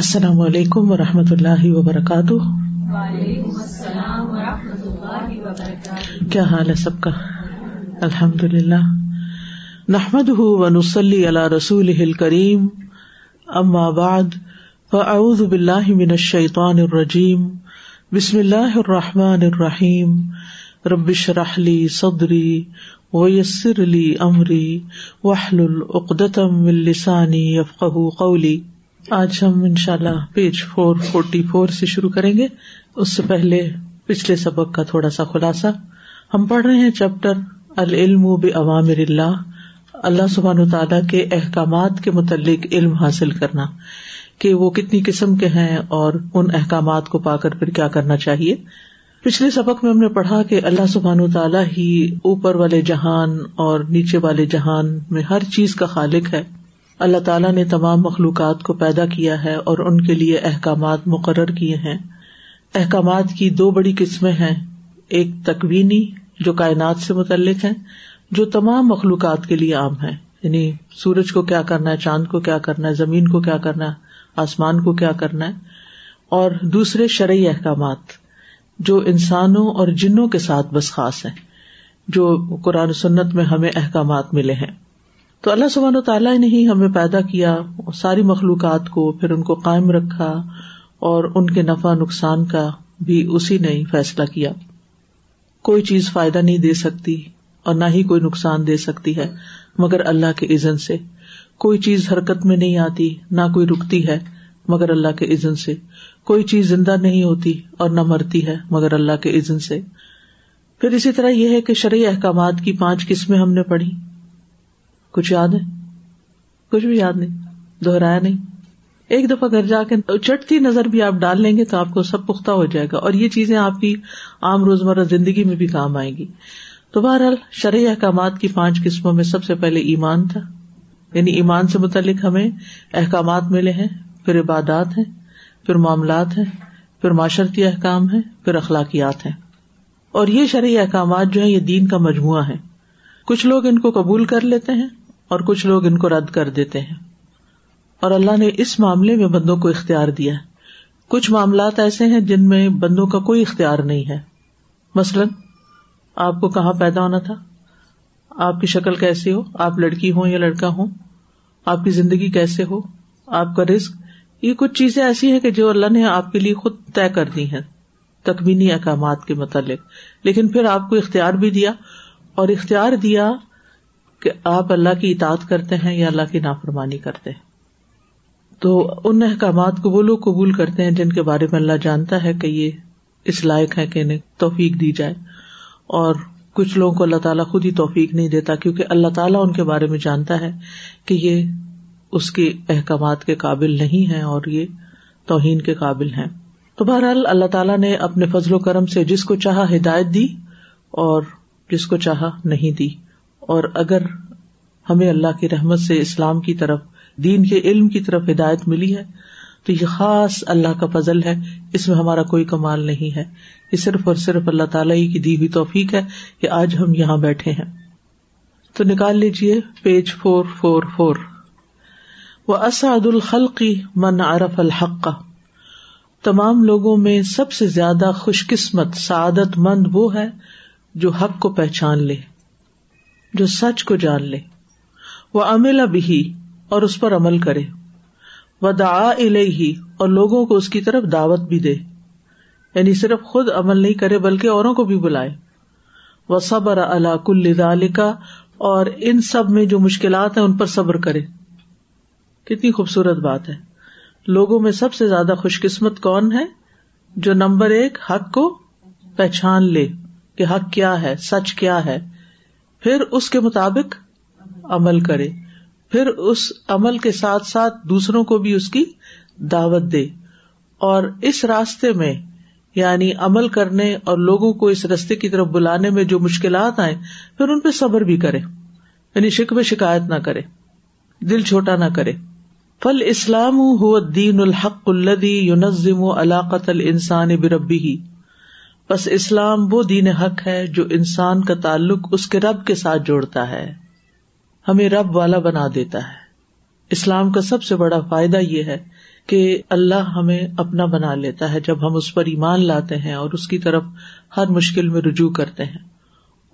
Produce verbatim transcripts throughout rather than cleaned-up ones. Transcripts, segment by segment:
السلام علیکم ورحمۃ اللہ وبرکاتہ. وعلیکم السلام ورحمۃ اللہ وبرکاتہ. کیا حال ہے سب کا؟ الحمد للہ. نحمده ونصلی علی رسوله الکریم. اما بعد فاعوذ باللہ من الشیطان الرجیم. بسم اللہ الرحمن الرحیم. رب اشرح لی صدری ویسر لی امری واحلل عقدۃ من لسانی یفقہوا قولی. آج ہم انشاءاللہ پیج فور فورٹی فور سے شروع کریں گے. اس سے پہلے پچھلے سبق کا تھوڑا سا خلاصہ. ہم پڑھ رہے ہیں چیپٹر العلم بأوامر اللہ، اللہ سبحانہ وتعالیٰ کے احکامات کے متعلق علم حاصل کرنا کہ وہ کتنی قسم کے ہیں اور ان احکامات کو پا کر پھر کیا کرنا چاہیے. پچھلے سبق میں ہم نے پڑھا کہ اللہ سبحانہ وتعالیٰ ہی اوپر والے جہان اور نیچے والے جہان میں ہر چیز کا خالق ہے. اللہ تعالیٰ نے تمام مخلوقات کو پیدا کیا ہے اور ان کے لیے احکامات مقرر کیے ہیں. احکامات کی دو بڑی قسمیں ہیں، ایک تکوینی جو کائنات سے متعلق ہیں، جو تمام مخلوقات کے لیے عام ہیں، یعنی سورج کو کیا کرنا ہے، چاند کو کیا کرنا ہے، زمین کو کیا کرنا ہے، آسمان کو کیا کرنا ہے، اور دوسرے شرعی احکامات جو انسانوں اور جنوں کے ساتھ بس خاص ہیں، جو قرآن و سنت میں ہمیں احکامات ملے ہیں. تو اللہ سبحانہ و تعالیٰ نے ہی ہمیں پیدا کیا، ساری مخلوقات کو، پھر ان کو قائم رکھا اور ان کے نفع نقصان کا بھی اسی نے ہی فیصلہ کیا. کوئی چیز فائدہ نہیں دے سکتی اور نہ ہی کوئی نقصان دے سکتی ہے مگر اللہ کے اذن سے. کوئی چیز حرکت میں نہیں آتی، نہ کوئی رکتی ہے مگر اللہ کے اذن سے. کوئی چیز زندہ نہیں ہوتی اور نہ مرتی ہے مگر اللہ کے اذن سے. پھر اسی طرح یہ ہے کہ شرعی احکامات کی پانچ قسمیں ہم نے پڑھی. کچھ یاد ہے؟ کچھ بھی یاد نہیں، دہرایا نہیں. ایک دفعہ گھر جا کے چٹتی نظر بھی آپ ڈال لیں گے تو آپ کو سب پختہ ہو جائے گا اور یہ چیزیں آپ کی عام روزمرہ زندگی میں بھی کام آئیں گی. تو بہرحال شرعی احکامات کی پانچ قسموں میں سب سے پہلے ایمان تھا، یعنی ایمان سے متعلق ہمیں احکامات ملے ہیں، پھر عبادات ہیں، پھر معاملات ہیں، پھر معاشرتی احکام ہیں، پھر اخلاقیات ہیں. اور یہ شرعی احکامات جو ہیں یہ دین کا مجموعہ ہیں. کچھ لوگ ان کو قبول کر لیتے ہیں اور کچھ لوگ ان کو رد کر دیتے ہیں، اور اللہ نے اس معاملے میں بندوں کو اختیار دیا ہے. کچھ معاملات ایسے ہیں جن میں بندوں کا کوئی اختیار نہیں ہے. مثلاً آپ کو کہاں پیدا ہونا تھا، آپ کی شکل کیسی ہو، آپ لڑکی ہوں یا لڑکا ہوں، آپ کی زندگی کیسے ہو، آپ کا رزق، یہ کچھ چیزیں ایسی ہیں کہ جو اللہ نے آپ کے لیے خود طے کر دی ہیں تکوینی احکامات کے متعلق. لیکن پھر آپ کو اختیار بھی دیا، اور اختیار دیا کہ آپ اللہ کی اطاعت کرتے ہیں یا اللہ کی نافرمانی کرتے ہیں. تو ان احکامات کو وہ لوگ قبول کرتے ہیں جن کے بارے میں اللہ جانتا ہے کہ یہ اس لائق ہے کہ انہیں توفیق دی جائے، اور کچھ لوگوں کو اللہ تعالیٰ خود ہی توفیق نہیں دیتا کیونکہ اللہ تعالیٰ ان کے بارے میں جانتا ہے کہ یہ اس کے احکامات کے قابل نہیں ہیں اور یہ توہین کے قابل ہیں. تو بہرحال اللہ تعالیٰ نے اپنے فضل و کرم سے جس کو چاہا ہدایت دی اور جس کو چاہا نہیں دی. اور اگر ہمیں اللہ کی رحمت سے اسلام کی طرف، دین کے علم کی طرف ہدایت ملی ہے تو یہ خاص اللہ کا فضل ہے، اس میں ہمارا کوئی کمال نہیں ہے. یہ صرف اور صرف اللہ تعالیٰ ہی کی دی ہوئی توفیق ہے کہ آج ہم یہاں بیٹھے ہیں. تو نکال لیجئے پیج فور فور فور. وَأَسْعَدُ الْخَلْقِ مَنْ عَرَفَ الْحَقَّ، تمام لوگوں میں سب سے زیادہ خوش قسمت، سعادت مند وہ ہے جو حق کو پہچان لے، جو سچ کو جان لے. وَعَمِلَ بِهِ، اور اس پر عمل کرے. وَدَعَا إِلَيْهِ، اور لوگوں کو اس کی طرف دعوت بھی دے، یعنی صرف خود عمل نہیں کرے بلکہ اوروں کو بھی بلائے. وَصَبَرَ عَلَى كُلِّ ذَلِكَ، اور ان سب میں جو مشکلات ہیں ان پر صبر کرے. کتنی خوبصورت بات ہے. لوگوں میں سب سے زیادہ خوش قسمت کون ہے؟ جو نمبر ایک حق کو پہچان لے کہ حق کیا ہے، سچ کیا ہے، پھر اس کے مطابق عمل کرے، پھر اس عمل کے ساتھ ساتھ دوسروں کو بھی اس کی دعوت دے. اور اس راستے میں، یعنی عمل کرنے اور لوگوں کو اس راستے کی طرف بلانے میں جو مشکلات آئیں پھر ان پہ صبر بھی کرے، یعنی شکوہ شکایت نہ کرے، دل چھوٹا نہ کرے. فالاسلام هو الدین الحق الذی ينظم علاقۃ الانسان بربہ، بس اسلام وہ دین حق ہے جو انسان کا تعلق اس کے رب کے ساتھ جوڑتا ہے، ہمیں رب والا بنا دیتا ہے. اسلام کا سب سے بڑا فائدہ یہ ہے کہ اللہ ہمیں اپنا بنا لیتا ہے جب ہم اس پر ایمان لاتے ہیں اور اس کی طرف ہر مشکل میں رجوع کرتے ہیں.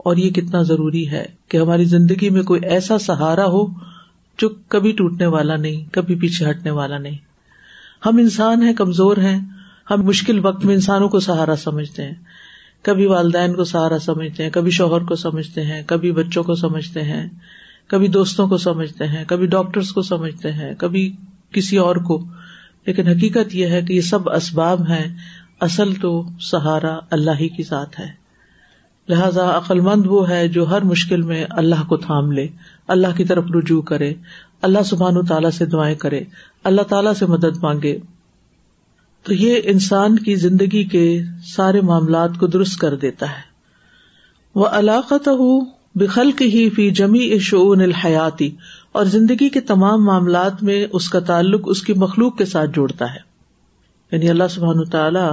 اور یہ کتنا ضروری ہے کہ ہماری زندگی میں کوئی ایسا سہارا ہو جو کبھی ٹوٹنے والا نہیں, کبھی پیچھے ہٹنے والا نہیں. ہم انسان ہیں, کمزور ہیں, ہم مشکل وقت میں انسانوں کو سہارا سمجھتے ہیں, کبھی والدین کو سہارا سمجھتے ہیں, کبھی شوہر کو سمجھتے ہیں, کبھی بچوں کو سمجھتے ہیں, کبھی دوستوں کو سمجھتے ہیں, کبھی ڈاکٹرز کو سمجھتے ہیں, کبھی کسی اور کو. لیکن حقیقت یہ ہے کہ یہ سب اسباب ہیں, اصل تو سہارا اللہ ہی کی ذات ہے. لہذا عقل مند وہ ہے جو ہر مشکل میں اللہ کو تھام لے, اللہ کی طرف رجوع کرے, اللہ سبحانہ تعالیٰ سے دعائیں کرے, اللہ تعالیٰ سے مدد مانگے. تو یہ انسان کی زندگی کے سارے معاملات کو درست کر دیتا ہے. وَعَلَاقَتَهُ بِخَلْقِهِ فِي جَمِيعِ شُؤُونِ الْحَيَاةِ, اور زندگی کے تمام معاملات میں اس کا تعلق اس کی مخلوق کے ساتھ جوڑتا ہے. یعنی اللہ سبحانہ تعالیٰ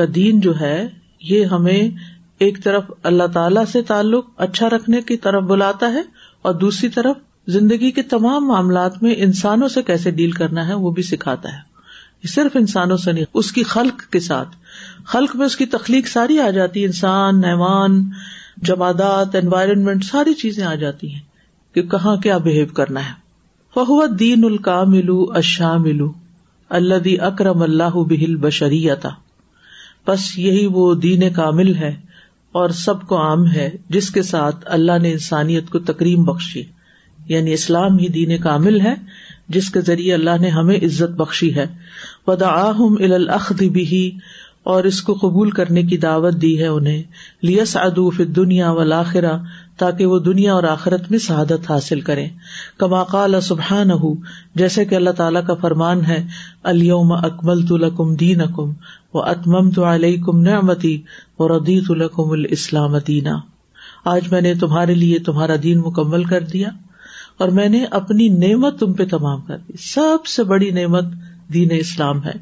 کا دین جو ہے یہ ہمیں ایک طرف اللہ تعالیٰ سے تعلق اچھا رکھنے کی طرف بلاتا ہے, اور دوسری طرف زندگی کے تمام معاملات میں انسانوں سے کیسے ڈیل کرنا ہے وہ بھی سکھاتا ہے. یہ صرف انسانوں سے نہیں, اس کی خلق کے ساتھ. خلق میں اس کی تخلیق ساری آ جاتی ہے, انسان, حیوان, جمادات, انوائرمنٹ, ساری چیزیں آ جاتی ہیں کہ کہاں کیا بہیو کرنا ہے. فَهُوَ الدِّينُ الْكَامِلُ الشَّامِلُ الَّذِي أَكْرَمَ اللَّهُ بِهِ الْبَشَرِيَّةَ, بس یہی وہ دین کامل ہے اور سب کو عام ہے جس کے ساتھ اللہ نے انسانیت کو تکریم بخشی. یعنی اسلام ہی دین کامل ہے جس کے ذریعے اللہ نے ہمیں عزت بخشی ہے. وَدَعَاهُمْ إِلَى الْأَخْذِ بِهِ, اور اس کو قبول کرنے کی دعوت دی ہے انہیں. لِيَسْعَدُوا فِي الدُّنْيَا وَالْآخِرَةِ, تاکہ وہ دنیا اور آخرت میں سعادت حاصل کریں. كما قال سبحانه, جیسے کہ اللہ تعالیٰ کا فرمان ہے, الْيَوْمَ أَكْمَلْتُ لَكُمْ دِينَكُمْ وَأَتْمَمْتُ عَلَيْكُمْ نِعْمَتِي وَرَضِيتُ لَكُمُ الْإِسْلَامَ دِينًا, آج میں نے تمہارے لیے تمہارا دین مکمل کر دیا اور میں نے اپنی نعمت تم پہ تمام کر دی. سب سے بڑی نعمت دین اسلام ہے,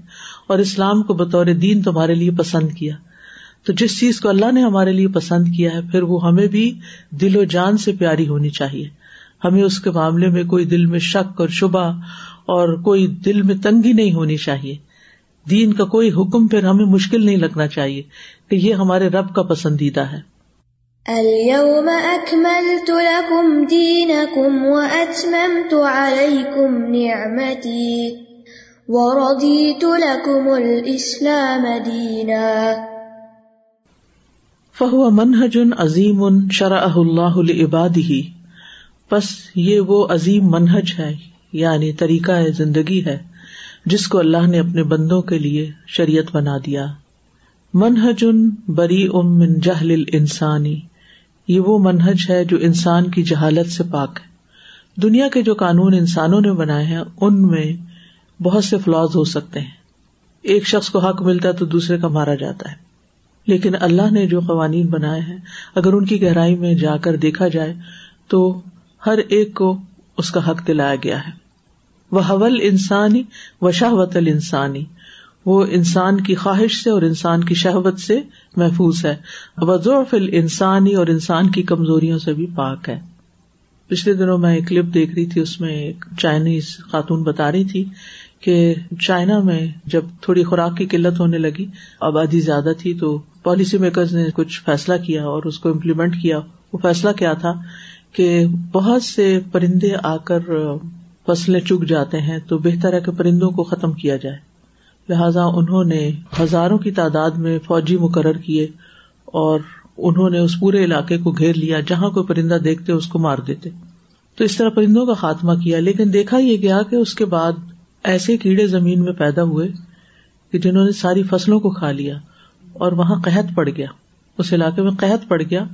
اور اسلام کو بطور دین تمہارے لیے پسند کیا. تو جس چیز کو اللہ نے ہمارے لیے پسند کیا ہے پھر وہ ہمیں بھی دل و جان سے پیاری ہونی چاہیے. ہمیں اس کے معاملے میں کوئی دل میں شک اور شبہ اور کوئی دل میں تنگی نہیں ہونی چاہیے. دین کا کوئی حکم پھر ہمیں مشکل نہیں لگنا چاہیے کہ یہ ہمارے رب کا پسندیدہ ہے. اليوم اكملت لكم دينكم واتممت عليكم نعمتي وَرَضِيتُ لَكُمُ الْإِسْلَامَ دِينًا. فَهُوَ منہج عظیم شرعہ اللہ لعبادہ, پس یہ وہ عظیم منہج ہے یعنی طریقہ زندگی ہے جس کو اللہ نے اپنے بندوں کے لیے شریعت بنا دیا. منہج بریء من جہل الانسانی, یہ وہ منہج ہے جو انسان کی جہالت سے پاک ہے. دنیا کے جو قانون انسانوں نے بنائے ہیں ان میں بہت سے فلاز ہو سکتے ہیں, ایک شخص کو حق ملتا ہے تو دوسرے کا مارا جاتا ہے. لیکن اللہ نے جو قوانین بنائے ہیں اگر ان کی گہرائی میں جا کر دیکھا جائے تو ہر ایک کو اس کا حق دلایا گیا ہے. وَهَوَى الْإِنسَانِ وَشَهْوَةَ الْإِنسَانِ, وہ انسان کی خواہش سے اور انسان کی شہوت سے محفوظ ہے. وَضَعْفَ الْإِنسَانِ, اور انسان کی کمزوریوں سے بھی پاک ہے. پچھلے دنوں میں ایک کلپ دیکھ رہی تھی, اس میں ایک چائنیز خاتون بتا رہی تھی کہ چائنا میں جب تھوڑی خوراک کی قلت ہونے لگی, آبادی زیادہ تھی, تو پالیسی میکرز نے کچھ فیصلہ کیا اور اس کو امپلیمنٹ کیا. وہ فیصلہ کیا تھا کہ بہت سے پرندے آ کر فصلیں چگ جاتے ہیں تو بہتر ہے کہ پرندوں کو ختم کیا جائے. لہذا انہوں نے ہزاروں کی تعداد میں فوجی مقرر کیے اور انہوں نے اس پورے علاقے کو گھیر لیا, جہاں کوئی پرندہ دیکھتے اس کو مار دیتے. تو اس طرح پرندوں کا خاتمہ کیا. لیکن دیکھا یہ گیا کہ اس کے بعد ایسے کیڑے زمین میں پیدا ہوئے کہ جنہوں نے ساری فصلوں کو کھا لیا اور وہاں قحط پڑ گیا, اس علاقے میں قحط پڑ گیا,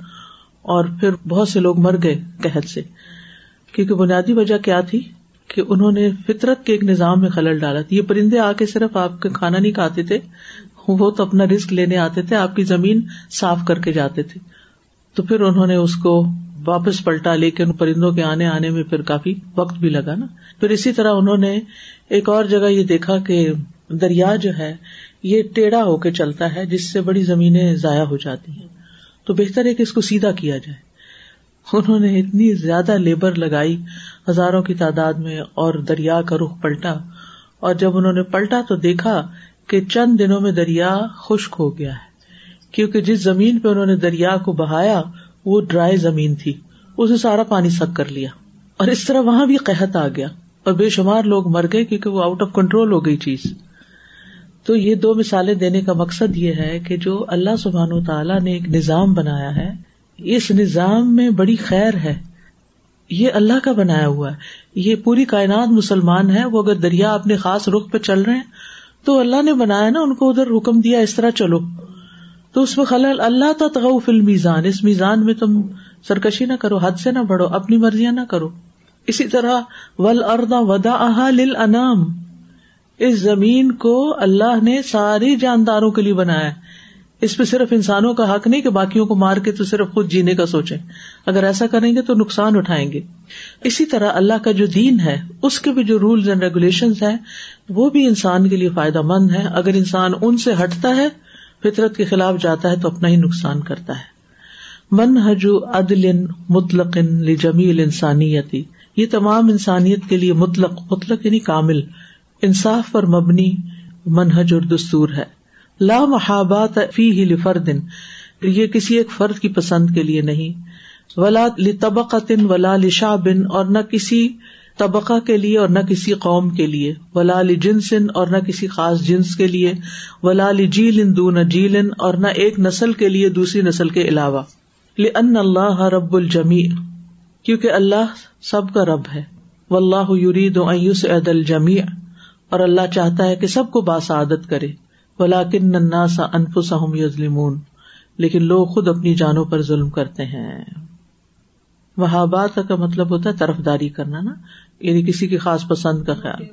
اور پھر بہت سے لوگ مر گئے قحط سے. کیونکہ بنیادی وجہ کیا تھی کہ انہوں نے فطرت کے ایک نظام میں خلل ڈالا تھا. یہ پرندے آ کے صرف آپ کا کھانا نہیں کھاتے تھے, وہ تو اپنا رزق لینے آتے تھے, آپ کی زمین صاف کر کے جاتے تھے. تو پھر انہوں نے اس کو واپس پلٹا, لیکن پرندوں کے آنے آنے میں پھر کافی وقت بھی لگا نا. پھر اسی طرح انہوں نے ایک اور جگہ یہ دیکھا کہ دریا جو ہے یہ ٹیڑھا ہو کے چلتا ہے, جس سے بڑی زمینیں ضائع ہو جاتی ہیں, تو بہتر ہے کہ اس کو سیدھا کیا جائے. انہوں نے اتنی زیادہ لیبر لگائی, ہزاروں کی تعداد میں, اور دریا کا رخ پلٹا اور جب انہوں نے پلٹا تو دیکھا کہ چند دنوں میں دریا خشک ہو گیا ہے، کیونکہ جس زمین پہ انہوں نے دریا کو بہایا وہ ڈرائی زمین تھی، اسے سارا پانی سک کر لیا، اور اس طرح وہاں بھی قحط آ گیا اور بے شمار لوگ مر گئے کیونکہ وہ آؤٹ آف کنٹرول ہو گئی چیز۔ تو یہ دو مثالیں دینے کا مقصد یہ ہے کہ جو اللہ سبحانہ وتعالیٰ نے ایک نظام بنایا ہے، اس نظام میں بڑی خیر ہے، یہ اللہ کا بنایا ہوا ہے، یہ پوری کائنات مسلمان ہے، وہ اگر دریا اپنے خاص رخ پہ چل رہے ہیں تو اللہ نے بنایا نا، ان کو ادھر حکم دیا اس طرح چلو، تو اس میں خلل اللہ تطغوا فی المیزان، اس میزان میں تم سرکشی نہ کرو، حد سے نہ بڑھو، اپنی مرضیاں نہ کرو۔ اسی طرح والارض وضعها للانام، اس زمین کو اللہ نے ساری جانداروں کے لیے بنایا ہے، اس پہ صرف انسانوں کا حق نہیں کہ باقیوں کو مار کے تو صرف خود جینے کا سوچیں، اگر ایسا کریں گے تو نقصان اٹھائیں گے۔ اسی طرح اللہ کا جو دین ہے اس کے بھی جو رولز اینڈ ریگولیشنز ہیں وہ بھی انسان کے لیے فائدہ مند ہیں، اگر انسان ان سے ہٹتا ہے، فطرت کے خلاف جاتا ہے تو اپنا ہی نقصان کرتا ہے۔ منہج عدل مطلق لجمیع الانسانیت، یہ تمام انسانیت کے لیے مطلق، مطلق یعنی کامل، انصاف پر مبنی منہج اور دستور ہے۔ لا محابات فیہ لفرد، یہ کسی ایک فرد کی پسند کے لیے نہیں، ولا لطبقۃ ولا لشعب، اور نہ کسی طبقہ کے لیے اور نہ کسی قوم کے لیے، ولا لجنس، اور نہ کسی خاص جنس کے لیے، ولا لجیل دون جیل، اور نہ ایک نسل کے لیے دوسری نسل کے علاوہ۔ لأن اللہ رب الجمیع، کیونکہ اللہ سب کا رب ہے۔ واللہ یرید ان یسعد الجمیع، اور اللہ چاہتا ہے کہ سب کو باسعادت کرے۔ ولکن الناس انفسهم یظلمون، لیکن لوگ خود اپنی جانوں پر ظلم کرتے ہیں۔ وہابات کا مطلب ہوتا ہے طرف داری کرنا نا، یعنی کسی کی خاص پسند کا خیال،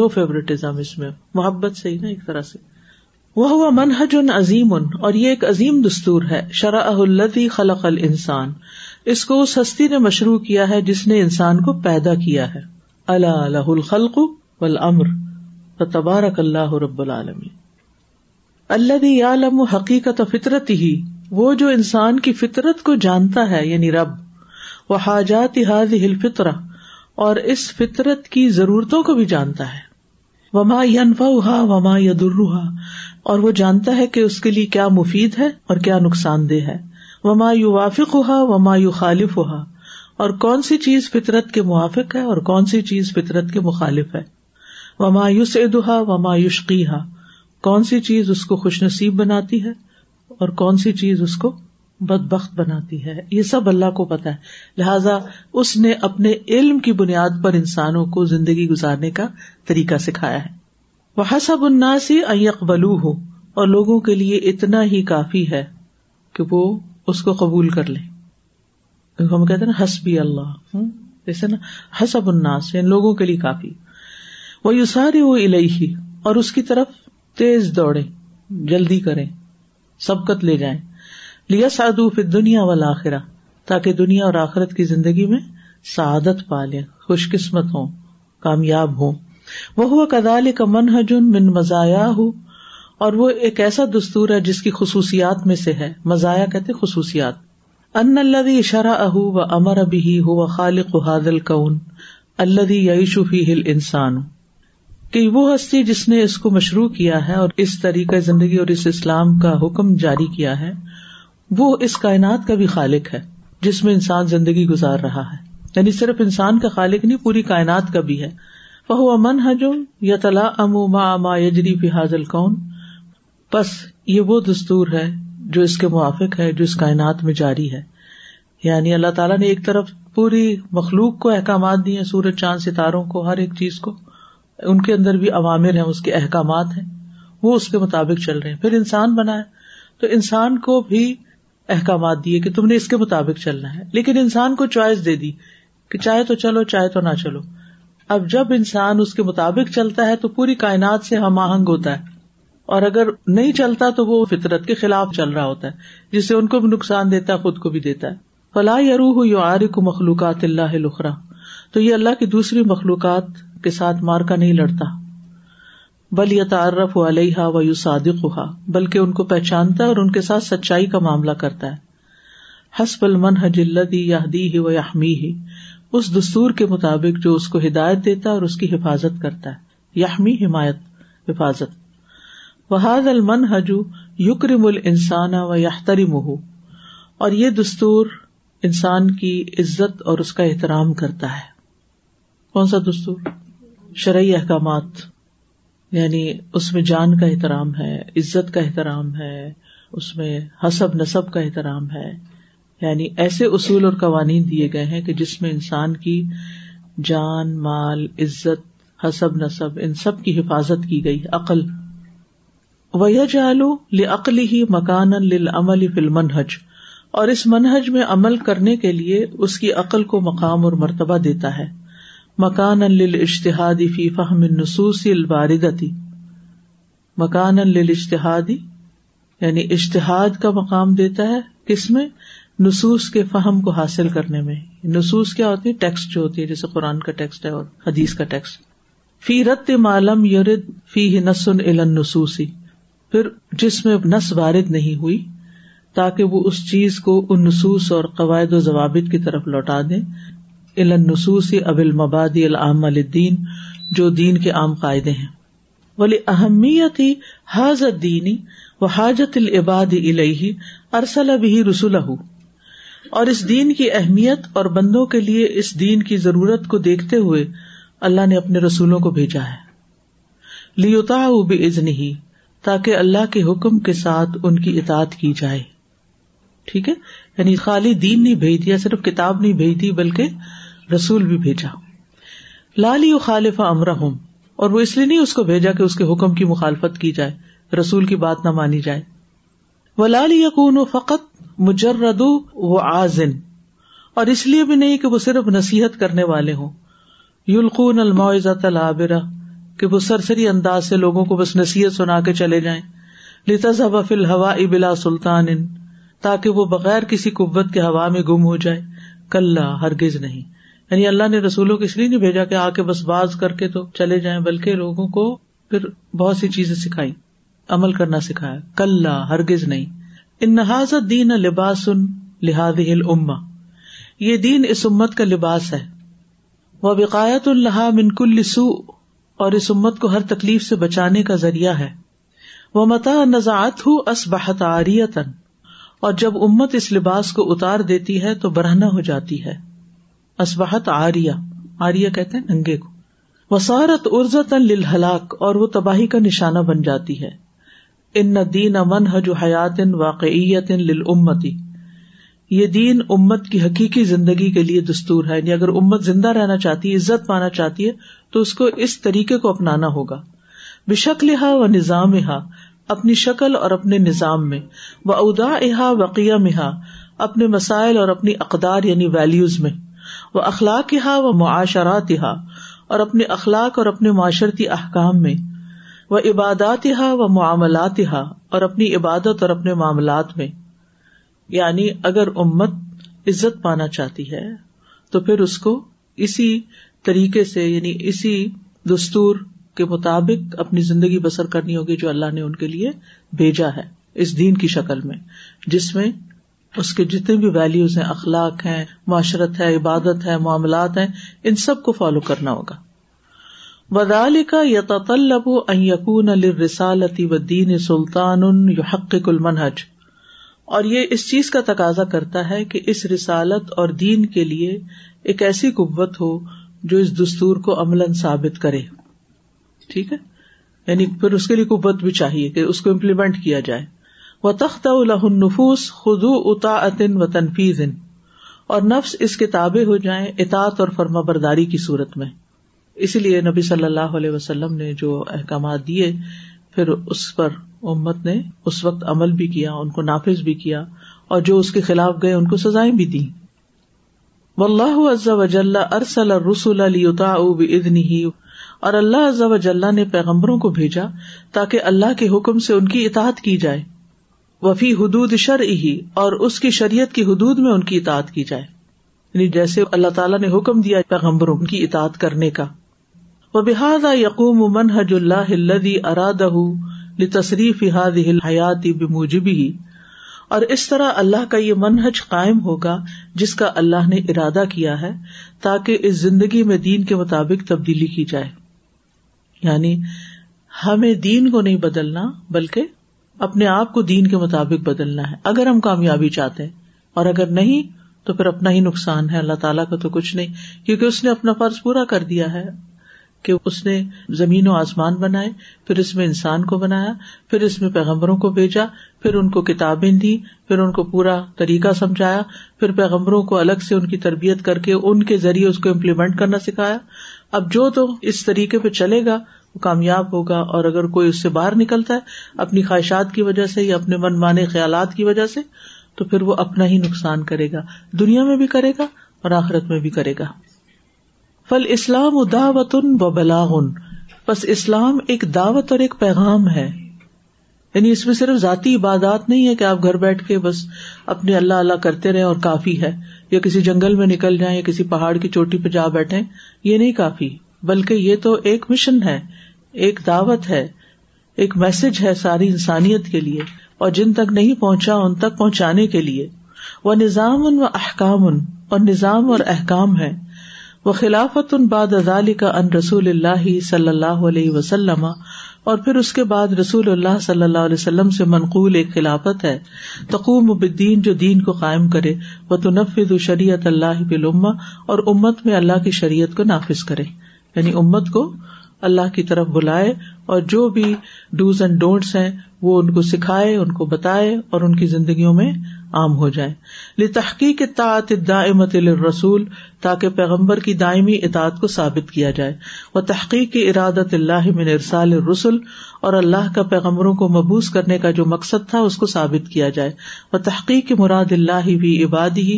نو فیوریٹزم، اس میں محبت سے ہی نا ایک طرح سے۔ وَهُوَ مَنْهَجٌ عَظِيمٌ، اور یہ ایک عظیم دستور ہے۔ شَرَعَهُ الَّذِي خَلَقَ الْإِنسَانَ، اس کو اس ہستی نے مشروع کیا ہے جس نے انسان کو پیدا کیا ہے۔ أَلَا لَهُ الْخَلْقُ وَالْأَمْرُ فَتَبَارَكَ اللَّهُ رَبُّ الْعَالَمِينَ۔ الَّذِي يَعْلَمُ حَقِيقَةَ فِطْرَتِهِ، وہ جو انسان کی فطرت کو جانتا ہے یعنی رب۔ وَحَاجَاتِ هَذِهِ الْفِطْرَةِ، اور اس فطرت کی ضرورتوں کو بھی جانتا ہے۔ وَمَا يَنْفَعُهَا وَمَا يَضُرُّهَا، اور وہ جانتا ہے کہ اس کے لیے کیا مفید ہے اور کیا نقصان دہ ہے۔ وما یوافقها وما یخالفها، اور کون سی چیز فطرت کے موافق ہے اور کون سی چیز فطرت کے مخالف ہے۔ وما یسعدها وما یشقیها، کون سی چیز اس کو خوش نصیب بناتی ہے اور کون سی چیز اس کو بدبخت بناتی ہے، یہ سب اللہ کو پتہ ہے۔ لہذا اس نے اپنے علم کی بنیاد پر انسانوں کو زندگی گزارنے کا طریقہ سکھایا ہے۔ وحسب الناس ان یقبلوہ، اور لوگوں کے لیے اتنا ہی کافی ہے کہ وہ اس کو قبول کر لیں۔ ہم کہتے ہیں نا حسبی اللہ، جیسے نا حسب الناس، یعنی لوگوں کے لیے کافی۔ ویسارعوا الیہ، اور اس کی طرف تیز دوڑیں، جلدی کریں، سبقت لے جائیں۔ لیسعدوا فی الدنیا والآخرہ، تاکہ دنیا اور آخرت کی زندگی میں سعادت پا لیں، خوش قسمت ہوں، کامیاب ہوں۔ وَهُوَ كَذَلِكَ مَنْهَجٌ مِّن مَزَايَاهُ، اور وہ ایک ایسا دستور ہے جس کی خصوصیات میں سے ہے، مزایا کہتے خصوصیات۔ أَنَّ الَّذِي شَرَعَهُ وَأَمَرَ بِهِ هُوَ خَالِقُ هَذَا الْكَوْنِ الَّذِي يَعِيشُ فِيهِ الْإِنسَانُ، کہ وہ ہستی جس نے اس کو مشروع کیا ہے اور اس طریقہ زندگی اور اس اسلام کا حکم جاری کیا ہے، وہ اس کائنات کا بھی خالق ہے جس میں انسان زندگی گزار رہا ہے، یعنی صرف انسان کا خالق نہیں، پوری کائنات کا بھی ہے۔ فَهُوَ مَنْهَجٌ يَتَلَائَمُ مَعَ مَا يَجْرِي فِي هَذَا الْكَوْنِ، پس یہ وہ دستور ہے جو اس کے موافق ہے جو اس کائنات میں جاری ہے۔ یعنی اللہ تعالیٰ نے ایک طرف پوری مخلوق کو احکامات دیے، سورج، چاند، ستاروں کو، ہر ایک چیز کو، ان کے اندر بھی عوامر ہیں، اس کے احکامات ہیں، وہ اس کے مطابق چل رہے ہیں۔ پھر انسان بنایا تو انسان کو بھی احکامات دیے کہ تم نے اس کے مطابق چلنا ہے، لیکن انسان کو چوائس دے دی کہ چاہے تو چلو چاہے تو نہ چلو۔ اب جب انسان اس کے مطابق چلتا ہے تو پوری کائنات سے ہم آہنگ ہوتا ہے، اور اگر نہیں چلتا تو وہ فطرت کے خلاف چل رہا ہوتا ہے، جس سے ان کو بھی نقصان دیتا ہے، خود کو بھی دیتا ہے۔ فَلَا يَرُوهُ يُعَارِكُ مَخْلُوقَاتِ اللَّهِ الْأُخْرَى، تو یہ اللہ کی دوسری مخلوقات کے ساتھ مارکا نہیں لڑتا، بل يَتَعَرَّفُ عَلَيْهَا وَيُصَادِقُهَا، بلکہ ان کو پہچانتا ہے اور ان کے ساتھ سچائی کا معاملہ کرتا ہے۔ حَسْبَ الْمَنْهَجِ الَّذِي يَهْدِيهِ وَيَحْمِيهِ، اس دستور کے مطابق جو اس کو ہدایت دیتا اور اس کی حفاظت کرتا ہے، یحمی حمایت حفاظت. وہذا المنہج یکرم الانسان و یحترمہ, اور یہ دستور انسان کی عزت اور اس کا احترام کرتا ہے. کون سا دستور؟ شرعی احکامات, یعنی اس میں جان کا احترام ہے, عزت کا احترام ہے, اس میں حسب نسب کا احترام ہے. یعنی ایسے اصول اور قوانین دیے گئے ہیں کہ جس میں انسان کی جان, مال, عزت, حسب نسب, ان سب کی حفاظت کی گئی. عقل وَيَجْعَلُ لِعَقْلِهِ مَكَانًا لِلْعَمَلِ فِي الْمَنْهَجِ, اور اس منہج میں عمل کرنے کے لیے اس کی عقل کو مقام اور مرتبہ دیتا ہے. مَكَانًا لِلْاجْتِهَادِ فِي فَهْمِ النُّصُوصِ الْوَارِدَةِ, مَكَانًا لِلْاجْتِهَادِ یعنی اجتہاد کا مقام دیتا ہے. کس میں؟ نصوص کے فہم کو حاصل کرنے میں. نصوص کیا ہوتی ہے؟ ٹیکسٹ جو ہوتی ہے, جیسے قرآن کا ٹیکسٹ ہے اور حدیث کا ٹیکسٹ. فی رد ما لم یرد فیہ نص الی النصوص, پھر جس میں نص وارد نہیں ہوئی, تاکہ وہ اس چیز کو ان نصوص اور قواعد و ضوابط کی طرف لوٹا دیں. الی النصوص اب المبادی العامہ للدین, جو دین کے عام قاعدے ہیں. ولی اہمیت ھذا الدین وحاجت العباد الیہ ارسل بہ رسلہ, اور اس دین کی اہمیت اور بندوں کے لیے اس دین کی ضرورت کو دیکھتے ہوئے اللہ نے اپنے رسولوں کو بھیجا ہے. لیطاعوا باذنہ, تاکہ اللہ کے حکم کے ساتھ ان کی اطاعت کی جائے. ٹھیک ہے, یعنی خالی دین نہیں بھیج دیا, صرف کتاب نہیں بھیج دی, بلکہ رسول بھی بھیجا. لا لیخالف امرہم, اور وہ اس لیے نہیں اس کو بھیجا کہ اس کے حکم کی مخالفت کی جائے, رسول کی بات نہ مانی جائے. ولا لیکون فقط مجرد وعاظ, اور اس لیے بھی نہیں کہ وہ صرف نصیحت کرنے والے ہوں. یلقون الموعظۃ العابرہ, کہ وہ سرسری انداز سے لوگوں کو بس نصیحت سنا کے چلے جائیں. لتذھب فی الہواء بلا سلطان, تاکہ وہ بغیر کسی قوت کے ہوا میں گم ہو جائے. کلا, ہرگز نہیں. یعنی اللہ نے رسولوں کو اس لیے نہیں بھیجا کہ آ کے بس باز کر کے تو چلے جائیں, بلکہ لوگوں کو پھر بہت سی چیزیں سکھائیں, عمل کرنا سکھایا. کلا, ہرگز نہیں. ان ھذا الدین لباس لھذہ الامہ, یہ دین اس امت کا لباس ہے. وبقایۃ لھا من کل سوء, اور اس امت کو ہر تکلیف سے بچانے کا ذریعہ ہے. ومتیٰ نزعتہ اصبحت عاریۃ, اور جب امت اس لباس کو اتار دیتی ہے تو برہنہ ہو جاتی ہے. اصبحت عاریہ, عاریہ کہتے ہیں ننگے کو. وصارت عرضۃ للہلاک, اور وہ تباہی کا نشانہ بن جاتی ہے. ان دین منہج حیات واقعیت للامتی, یہ دین امت کی حقیقی زندگی کے لیے دستور ہے. یعنی اگر امت زندہ رہنا چاہتی ہے, عزت پانا چاہتی ہے, تو اس کو اس طریقے کو اپنانا ہوگا. بشکلہا و نظامہا, اپنی شکل اور اپنے نظام میں. و اوداعہا و قیمہا, اپنے مسائل اور اپنی اقدار یعنی ویلیوز میں. و اخلاقہا و معاشراتہا, اور اپنے اخلاق اور اپنے معاشرتی احکام میں. و عباداتہا و معاملاتہا, اور اپنی عبادت اور اپنے معاملات میں. یعنی اگر امت عزت پانا چاہتی ہے تو پھر اس کو اسی طریقے سے, یعنی اسی دستور کے مطابق اپنی زندگی بسر کرنی ہوگی جو اللہ نے ان کے لیے بھیجا ہے, اس دین کی شکل میں, جس میں اس کے جتنے بھی ویلیوز ہیں, اخلاق ہیں, معاشرت ہے, عبادت ہے, معاملات ہیں, ان سب کو فالو کرنا ہوگا. وَذَلِكَ يَتَطَلَّبُ أَن يَكُونَ لِلرِّسَالَةِ وَالدِّينِ سُلْطَانٌ يُحَقِّقُ الْمَنْهَجَ, اور یہ اس چیز کا تقاضا کرتا ہے کہ اس رسالت اور دین کے لیے ایک ایسی قوت ہو جو اس دستور کو عملاً ثابت کرے. ٹھیک ہے, یعنی پھر اس کے لیے قوت بھی چاہیے کہ اس کو امپلیمنٹ کیا جائے. وَتَخْضَعُ لَهُ النُّفُوسُ خُضُوعًا وَطَاعَةً وَتَنْفِيذًا, اور نفس اس کے تابع ہو جائیں اطاعت اور فرما برداری کی صورت میں. اسی لیے نبی صلی اللہ علیہ وسلم نے جو احکامات دیے, پھر اس پر امت نے اس وقت عمل بھی کیا, ان کو نافذ بھی کیا, اور جو اس کے خلاف گئے ان کو سزائیں بھی دیں. واللہ عز وجل ارسل الرسل لیطاعوا باذنہ, اور اللہ عز وجل نے پیغمبروں کو بھیجا تاکہ اللہ کے حکم سے ان کی اطاعت کی جائے. وفی حدود شرعہ, اور اس کی شریعت کی حدود میں ان کی اطاعت کی جائے. یعنی جیسے اللہ تعالیٰ نے حکم دیا پیغمبروں کی اطاعت کرنے کا. وبهذا يقوم منهج الله الذي اراده لتصریف هذه الحیات بموجبه, اور اس طرح اللہ کا یہ منہج قائم ہوگا جس کا اللہ نے ارادہ کیا ہے, تاکہ اس زندگی میں دین کے مطابق تبدیلی کی جائے. یعنی ہمیں دین کو نہیں بدلنا بلکہ اپنے آپ کو دین کے مطابق بدلنا ہے اگر ہم کامیابی چاہتے ہیں، اور اگر نہیں تو پھر اپنا ہی نقصان ہے، اللہ تعالیٰ کا تو کچھ نہیں، کیونکہ اس نے اپنا فرض پورا کر دیا ہے کہ اس نے زمین و آسمان بنائے، پھر اس میں انسان کو بنایا، پھر اس میں پیغمبروں کو بھیجا، پھر ان کو کتابیں دی، پھر ان کو پورا طریقہ سمجھایا، پھر پیغمبروں کو الگ سے ان کی تربیت کر کے ان کے ذریعے اس کو امپلیمنٹ کرنا سکھایا۔ اب جو تو اس طریقے پہ چلے گا وہ کامیاب ہوگا، اور اگر کوئی اس سے باہر نکلتا ہے اپنی خواہشات کی وجہ سے یا اپنے من مانے خیالات کی وجہ سے تو پھر وہ اپنا ہی نقصان کرے گا، دنیا میں بھی کرے گا اور آخرت میں بھی کرے گا۔ فالاسلام دعوت و بلاغ، پس اسلام ایک دعوت اور ایک پیغام ہے، یعنی اس میں صرف ذاتی عبادات نہیں ہے کہ آپ گھر بیٹھ کے بس اپنے اللہ اللہ کرتے رہیں اور کافی ہے، یا کسی جنگل میں نکل جائیں یا کسی پہاڑ کی چوٹی پہ جا بیٹھیں، یہ نہیں کافی، بلکہ یہ تو ایک مشن ہے، ایک دعوت ہے، ایک میسج ہے ساری انسانیت کے لیے، اور جن تک نہیں پہنچا ان تک پہنچانے کے لیے۔ وہ نظام و احکام، اور نظام اور احکام ہے۔ وہ خلافت بعد ذالک عن رسول اللہ صلی اللہ علیہ وسلم، اور پھر اس کے بعد رسول اللہ صلی اللہ علیہ وسلم سے منقول ایک خلافت ہے۔ تقوم بالدین، جو دین کو قائم کرے، و تنفذ شریعت اللہ بالامہ، اور امت میں اللہ کی شریعت کو نافذ کرے، یعنی امت کو اللہ کی طرف بلائے اور جو بھی ڈوز اینڈ ڈونٹس ہیں وہ ان کو سکھائے، ان کو بتائے اور ان کی زندگیوں میں عام ہو جائے۔ لتحقیق الطاعت الدائمۃ للرسول، تاکہ پیغمبر کی دائمی اطاعت کو ثابت کیا جائے۔ وتحقیق ارادۃ اللہ من ارسال الرسل، اور اللہ کا پیغمبروں کو مبعوث کرنے کا جو مقصد تھا اس کو ثابت کیا جائے۔ وتحقیق مراد اللہ فی عبادہ،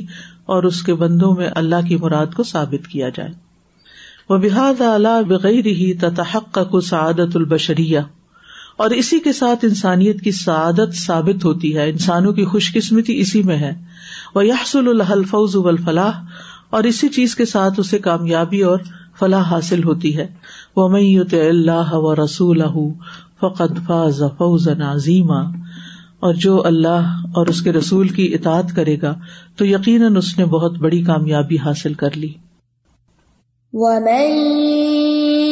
اور اس کے بندوں میں اللہ کی مراد کو ثابت کیا جائے۔ وبهذا لا بغیرہ تتحقق سعادت البشریہ، اور اسی کے ساتھ انسانیت کی سعادت ثابت ہوتی ہے، انسانوں کی خوش قسمتی اسی میں ہے۔ وَيَحْصُلُ لَهَا الْفَوْزُ وَالْفَلَاحُ، اور اسی چیز کے ساتھ اسے کامیابی اور فلاح حاصل ہوتی ہے۔ وَمَن يُطِعِ اللَّهَ وَرَسُولَهُ فَقَدْ فَازَ فَوْزًا عَظِيمًا، اور جو اللہ اور اس کے رسول کی اطاعت کرے گا تو یقیناً اس نے بہت بڑی کامیابی حاصل کر لی۔ وَمَن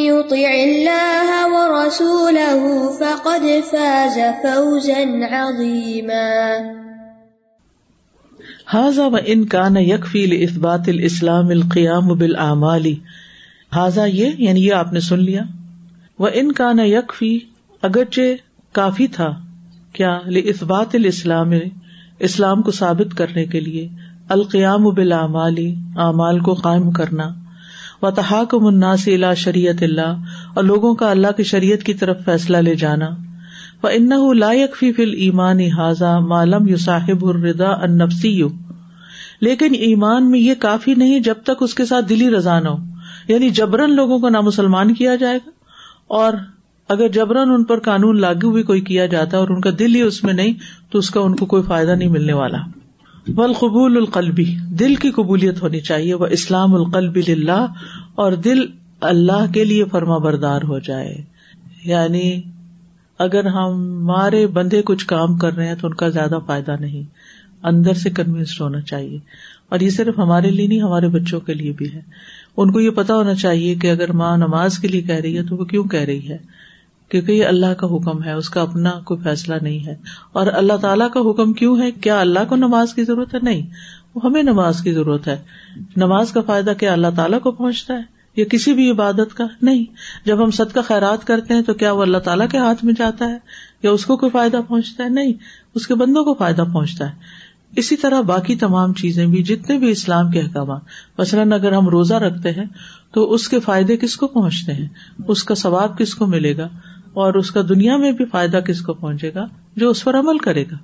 يُطِعِ اللَّهَ وَرَسُولَهُ فَقَدْ فَازَ فَوْزًا عَظِيمًا۔ هَذَا وَإِنْ كَانَ يَكْفِي لِإِثْبَاتِ الْإِسْلَامِ الْقِيَامُ بِالْأَعْمَالِ، هَذَا یہ یعنی یہ آپ نے سن لیا۔ وَإِنْ كَانَ يَكْفِي، اگرچہ کافی تھا، کیا؟ لِإِثْبَاتِ الْإِسْلَامِ، اسلام کو ثابت کرنے کے لیے، الْقِيَامُ بِالْأَعْمَالِ، اعمال کو قائم کرنا، وتحاکم الناس الی شریعت اللہ، اور لوگوں کا اللہ کی شریعت کی طرف فیصلہ لے جانا۔ وانہ لا یکفی فی الایمان ھذا ما لم یصاحبہ الرضا النفسی، لیکن ایمان میں یہ کافی نہیں جب تک اس کے ساتھ دلی رضا نہ ہو، یعنی جبرن لوگوں کو نامسلمان کیا جائے گا، اور اگر جبرن ان پر قانون لاگو بھی کوئی کیا جاتا اور ان کا دل ہی اس میں نہیں تو اس کا ان کو کوئی فائدہ نہیں ملنے والا۔ والقبول القلبی، دل کی قبولیت ہونی چاہیے، وہ اسلام القلب للہ، اور دل اللہ کے لیے فرما بردار ہو جائے، یعنی اگر ہمارے بندے کچھ کام کر رہے ہیں تو ان کا زیادہ فائدہ نہیں، اندر سے کنوینسڈ ہونا چاہیے، اور یہ صرف ہمارے لیے نہیں ہمارے بچوں کے لیے بھی ہے، ان کو یہ پتا ہونا چاہیے کہ اگر ماں نماز کے لیے کہہ رہی ہے تو وہ کیوں کہہ رہی ہے، کیونکہ یہ اللہ کا حکم ہے، اس کا اپنا کوئی فیصلہ نہیں ہے، اور اللہ تعالیٰ کا حکم کیوں ہے؟ کیا اللہ کو نماز کی ضرورت ہے؟ نہیں، وہ ہمیں نماز کی ضرورت ہے۔ نماز کا فائدہ کیا اللہ تعالیٰ کو پہنچتا ہے یا کسی بھی عبادت کا؟ نہیں۔ جب ہم صدقہ خیرات کرتے ہیں تو کیا وہ اللہ تعالیٰ کے ہاتھ میں جاتا ہے یا اس کو کوئی فائدہ پہنچتا ہے؟ نہیں، اس کے بندوں کو فائدہ پہنچتا ہے۔ اسی طرح باقی تمام چیزیں بھی، جتنے بھی اسلام کے احکامات، مثلاً اگر ہم روزہ رکھتے ہیں تو اس کے فائدے کس کو پہنچتے ہیں، اس کا ثواب کس کو ملے گا، اور اس کا دنیا میں بھی فائدہ کس کو پہنچے گا؟ جو اس پر عمل کرے گا۔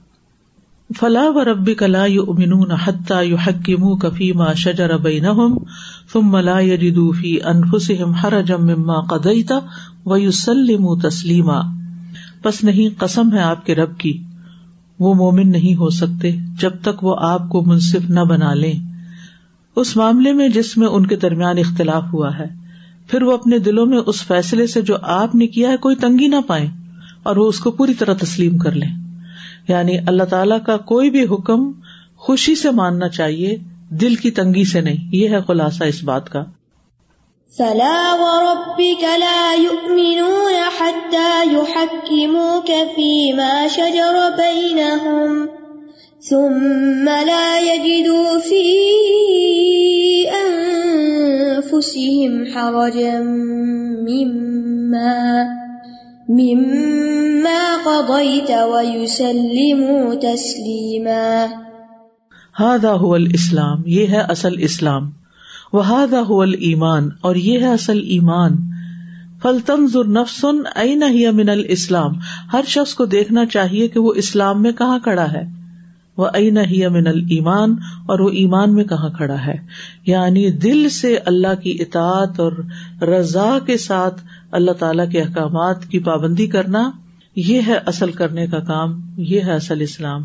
فَلَا وَرَبِّكَ لَا يُؤْمِنُونَ حَتَّى يُحَكِّمُوكَ فِي مَا شَجَرَ بَيْنَهُمْ ثُمَّ لَا يَجِدُوا فِي أَنفُسِهِمْ حَرَجًا مِّمَّا قَضَيْتَ وَيُسَلِّمُوا تَسْلِيمًا۔ پس نہیں، قسم ہے آپ کے رب کی، وہ مومن نہیں ہو سکتے جب تک وہ آپ کو منصف نہ بنا لیں اس معاملے میں جس میں ان کے درمیان اختلاف ہوا ہے، پھر وہ اپنے دلوں میں اس فیصلے سے جو آپ نے کیا ہے کوئی تنگی نہ پائیں اور وہ اس کو پوری طرح تسلیم کر لیں۔ یعنی اللہ تعالیٰ کا کوئی بھی حکم خوشی سے ماننا چاہیے، دل کی تنگی سے نہیں، یہ ہے خلاصہ اس بات کا۔ فَلَا وَرَبِّكَ لَا يُؤْمِنُونَ يحكموك فيما شجر بينهم ثم لا يجدوا في أنفسهم حرجا مما مما قضيت ويسلموا تسليما. هذا هو الإسلام، یہ ہے اصل اسلام. وهذا هو الإيمان، اور یہ ہے اصل ایمان. فلتنظر نفس أين هي من الإسلام، ہر شخص کو دیکھنا چاہیے کہ وہ اسلام میں کہاں کھڑا ہے. وأين هي من الإيمان، اور وہ ایمان میں کہاں کھڑا ہے، یعنی دل سے اللہ کی اطاعت اور رضا کے ساتھ اللہ تعالیٰ کے احکامات کی پابندی کرنا، یہ ہے اصل کرنے کا کام، یہ ہے اصل اسلام.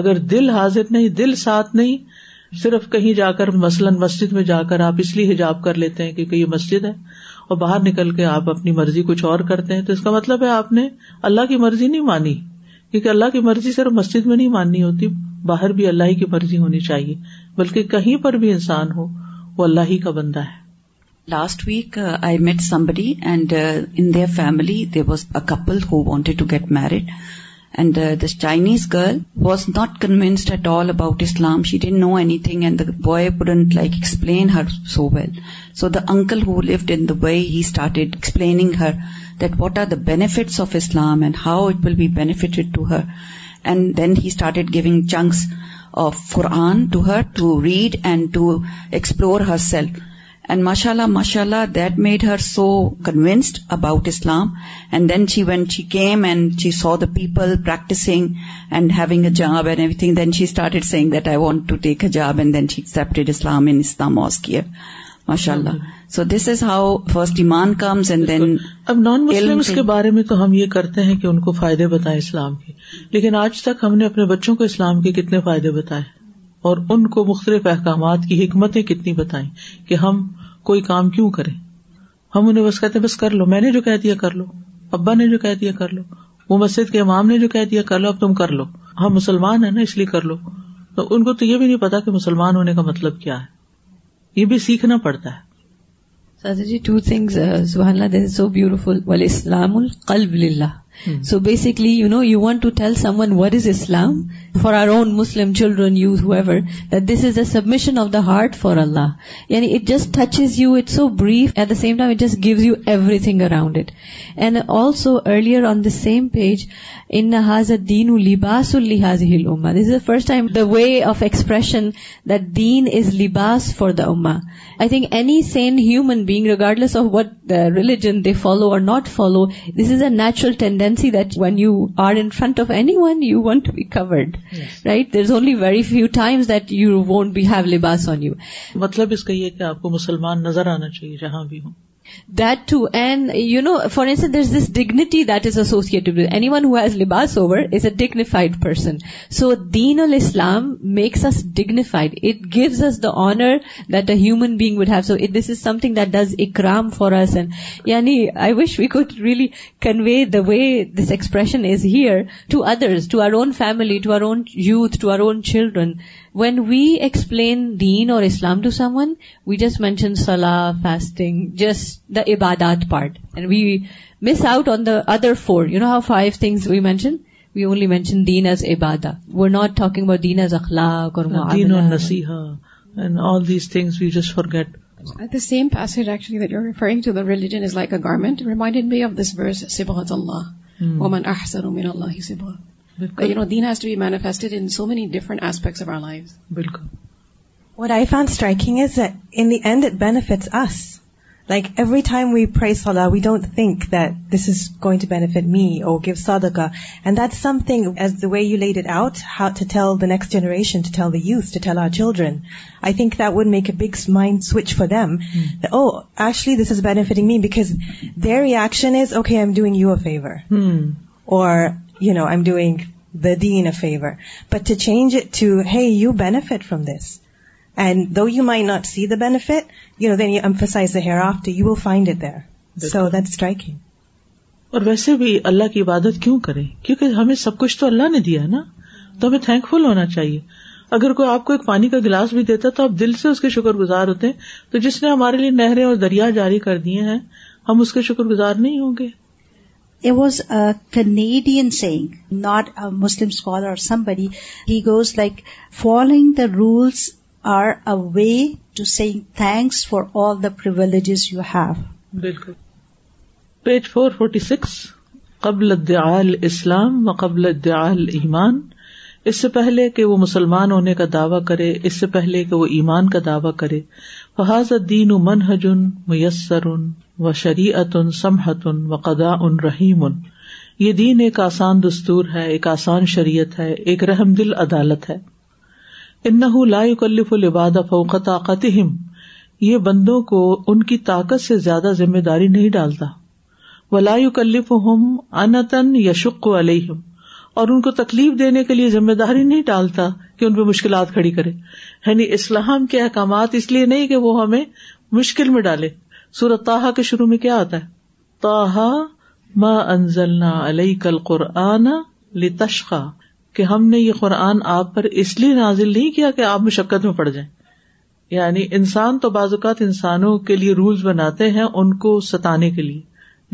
اگر دل حاضر نہیں، دل ساتھ نہیں، صرف کہیں جا کر مثلاً مسجد میں جا کر آپ اس لیے حجاب کر لیتے ہیں کیونکہ یہ مسجد ہے، اور باہر نکل کے آپ اپنی مرضی کچھ اور کرتے ہیں، تو اس کا مطلب ہے آپ نے اللہ کی مرضی نہیں مانی، کیونکہ اللہ کی مرضی صرف مسجد میں نہیں ماننی ہوتی، باہر بھی اللہ ہی کی مرضی ہونی چاہیے، بلکہ کہیں پر بھی انسان ہو وہ اللہ ہی کا بندہ ہے. Last week uh, I met somebody and uh, in their family there was a couple who wanted to get married. And uh, this Chinese girl was not convinced at all about Islam. She didn't know anything, and the boy couldn't like explain her so well. So the uncle who lived in Dubai, he started explaining her that what are the benefits of Islam and how it will be benefited to her. And then he started giving chunks of Quran to her to read and to explore herself. And mashallah, mashallah, that made her so convinced about Islam. And then she, when she came and she saw the people practicing and having a job and everything, then she started saying that I want to take a job, and then she accepted Islam in Islam Mosque here. Mashallah. So this is how first iman comes and then... اب non Muslims کے بارے میں تو ہم یہ کرتے ہیں کہ ان کو فائدے بتائیں اسلام کے، لیکن آج تک ہم نے اپنے بچوں کو اسلام کے کتنے فائدے بتائے، اور ان کو مختلف احکامات کی حکمتیں کتنی بتائیں کہ ہم کوئی کام کیوں کریں. ہم انہیں بس کہتے ہیں بس کر لو، میں نے جو کہہ دیا کر لو، ابا نے جو کہہ دیا کر لو، وہ مسجد کے امام نے جو کہہ دیا کر لو، اب تم کر لو، ہم مسلمان ہیں نا اس لیے کر لو. تو ان کو تو یہ بھی نہیں پتا کہ مسلمان ہونے کا مطلب کیا ہے، یہ بھی سیکھنا پڑتا ہے. Sadhguru ji, two things, uh, subhanallah, this is so beautiful. Wal Islamul qalb lillah. Hmm. So basically, you know, you want to tell someone what is Islam for our own Muslim children, youth, whoever, that this is a submission of the heart for Allah. Yani it just touches you, it's so brief, at the same time it just gives you everything around it. And also earlier on the same page, inna haza deenu libasul li hazihil ummah. This is the first time the way of expression that deen is libas for the ummah. I think any sane human being, regardless of what the religion they follow or not follow, this is a natural tendency that when you are in front of anyone, you want to be covered. Yes. Right? There's only very few times that you won't be have libas on you. مطلب اس کا یہ کہ آپ کو مسلمان نظر آنا چاہیے جہاں بھی ہوں. That too, and you know, for instance, there's this dignity that is associated with anyone who has libas over is a dignified person. So Deen al-Islam makes us dignified. It gives us the honor that a human being would have. So it, this is something that does ikram for us. And yani, I wish we could really convey the way this expression is here to others, to our own family, to our own youth, to our own children. When we explain Deen or Islam to someone, we just mention Salah, fasting, just the ibadat part. And we miss out on the other four. You know how five things we mention? We only mention Deen as ibadah. We're not talking about Deen as akhlaq or mu'amalah. Deen or nasiha and all these things we just forget. The same passage actually that you're referring to, the religion is like a garment, reminded me of this verse, Sibghat Allah. Waman ahsanu min Allahi sibgha. But, you know, deen has to be manifested in so many different aspects of our lives. Bilkul. What I found striking is that in the end it benefits us. Like every time we pray salah, we don't think that this is going to benefit me or give sadaqah. And that's something, as the way you laid it out, how to tell the next generation, to tell the youth, to tell our children. I think that would make a big mind switch for them. Mm. That, oh, actually this is benefiting me, because their reaction is, okay, I'm doing you a favor. Mm. Or... you know, I'm doing the deen a favor. But to change it to, hey, you benefit from this. And though you might not see the benefit, you know, then you emphasize the hereafter, you will find it there. So that's striking. اور ویسے بھی اللہ کی عبادت کیوں کریں، کیونکہ ہمیں سب کچھ تو اللہ نے دیا نا، تو ہمیں تھینکفل ہونا چاہیے. اگر کوئی آپ کو ایک پانی کا گلاس بھی دیتا تو آپ دل سے اس کے شکر گزار ہوتے ہیں، تو جس نے ہمارے لیے نہریں اور دریا جاری کر دیے ہیں ہم اس کے شکر گزار نہیں ہوں گے. It was a Canadian saying, not a Muslim scholar or somebody. He goes like, following the rules are a way to saying thanks for all the privileges you have. Bilkul. Page four forty-six, قبل ادعاء الاسلام وقبل ادعاء الایمان. اس سے پہلے کہ وہ مسلمان ہونے کا دعویٰ کرے، اس سے پہلے کہ وہ ایمان کا دعویٰ کرے. فَهَذَا الدِّينُ مَنْهَجٌ مُيَسَّرٌ وَشَرِيعَةٌ سَمْحَةٌ وَقَضَاءٌ رَحِيمٌ. یہ دین ایک آسان دستور ہے، ایک آسان شریعت ہے، ایک رحم دل عدالت ہے. اِنَّهُ لَا يُكَلِّفُ الْعِبَادَ فَوْقَ طَاقَتِهِمْ، یہ بندوں کو ان کی طاقت سے زیادہ ذمہ داری نہیں ڈالتا. وَلَا يُكَلِّفُهُمْ عَنَةً يَشُقُّ عَلَيْهِمْ، اور ان کو تکلیف دینے کے لیے ذمہ داری نہیں ڈالتا کہ ان پہ مشکلات کھڑی کرے. یعنی اسلام کے احکامات اس لیے نہیں کہ وہ ہمیں مشکل میں ڈالے. سورۃ طٰہٰ کے شروع میں کیا آتا ہے؟ طٰہٰ ما انزلنا علیک القرآن لتشقیٰ، کہ ہم نے یہ قرآن آپ پر اس لیے نازل نہیں کیا کہ آپ مشقت میں پڑ جائیں. یعنی انسان تو بعض اوقات انسانوں کے لیے رولز بناتے ہیں ان کو ستانے کے لیے.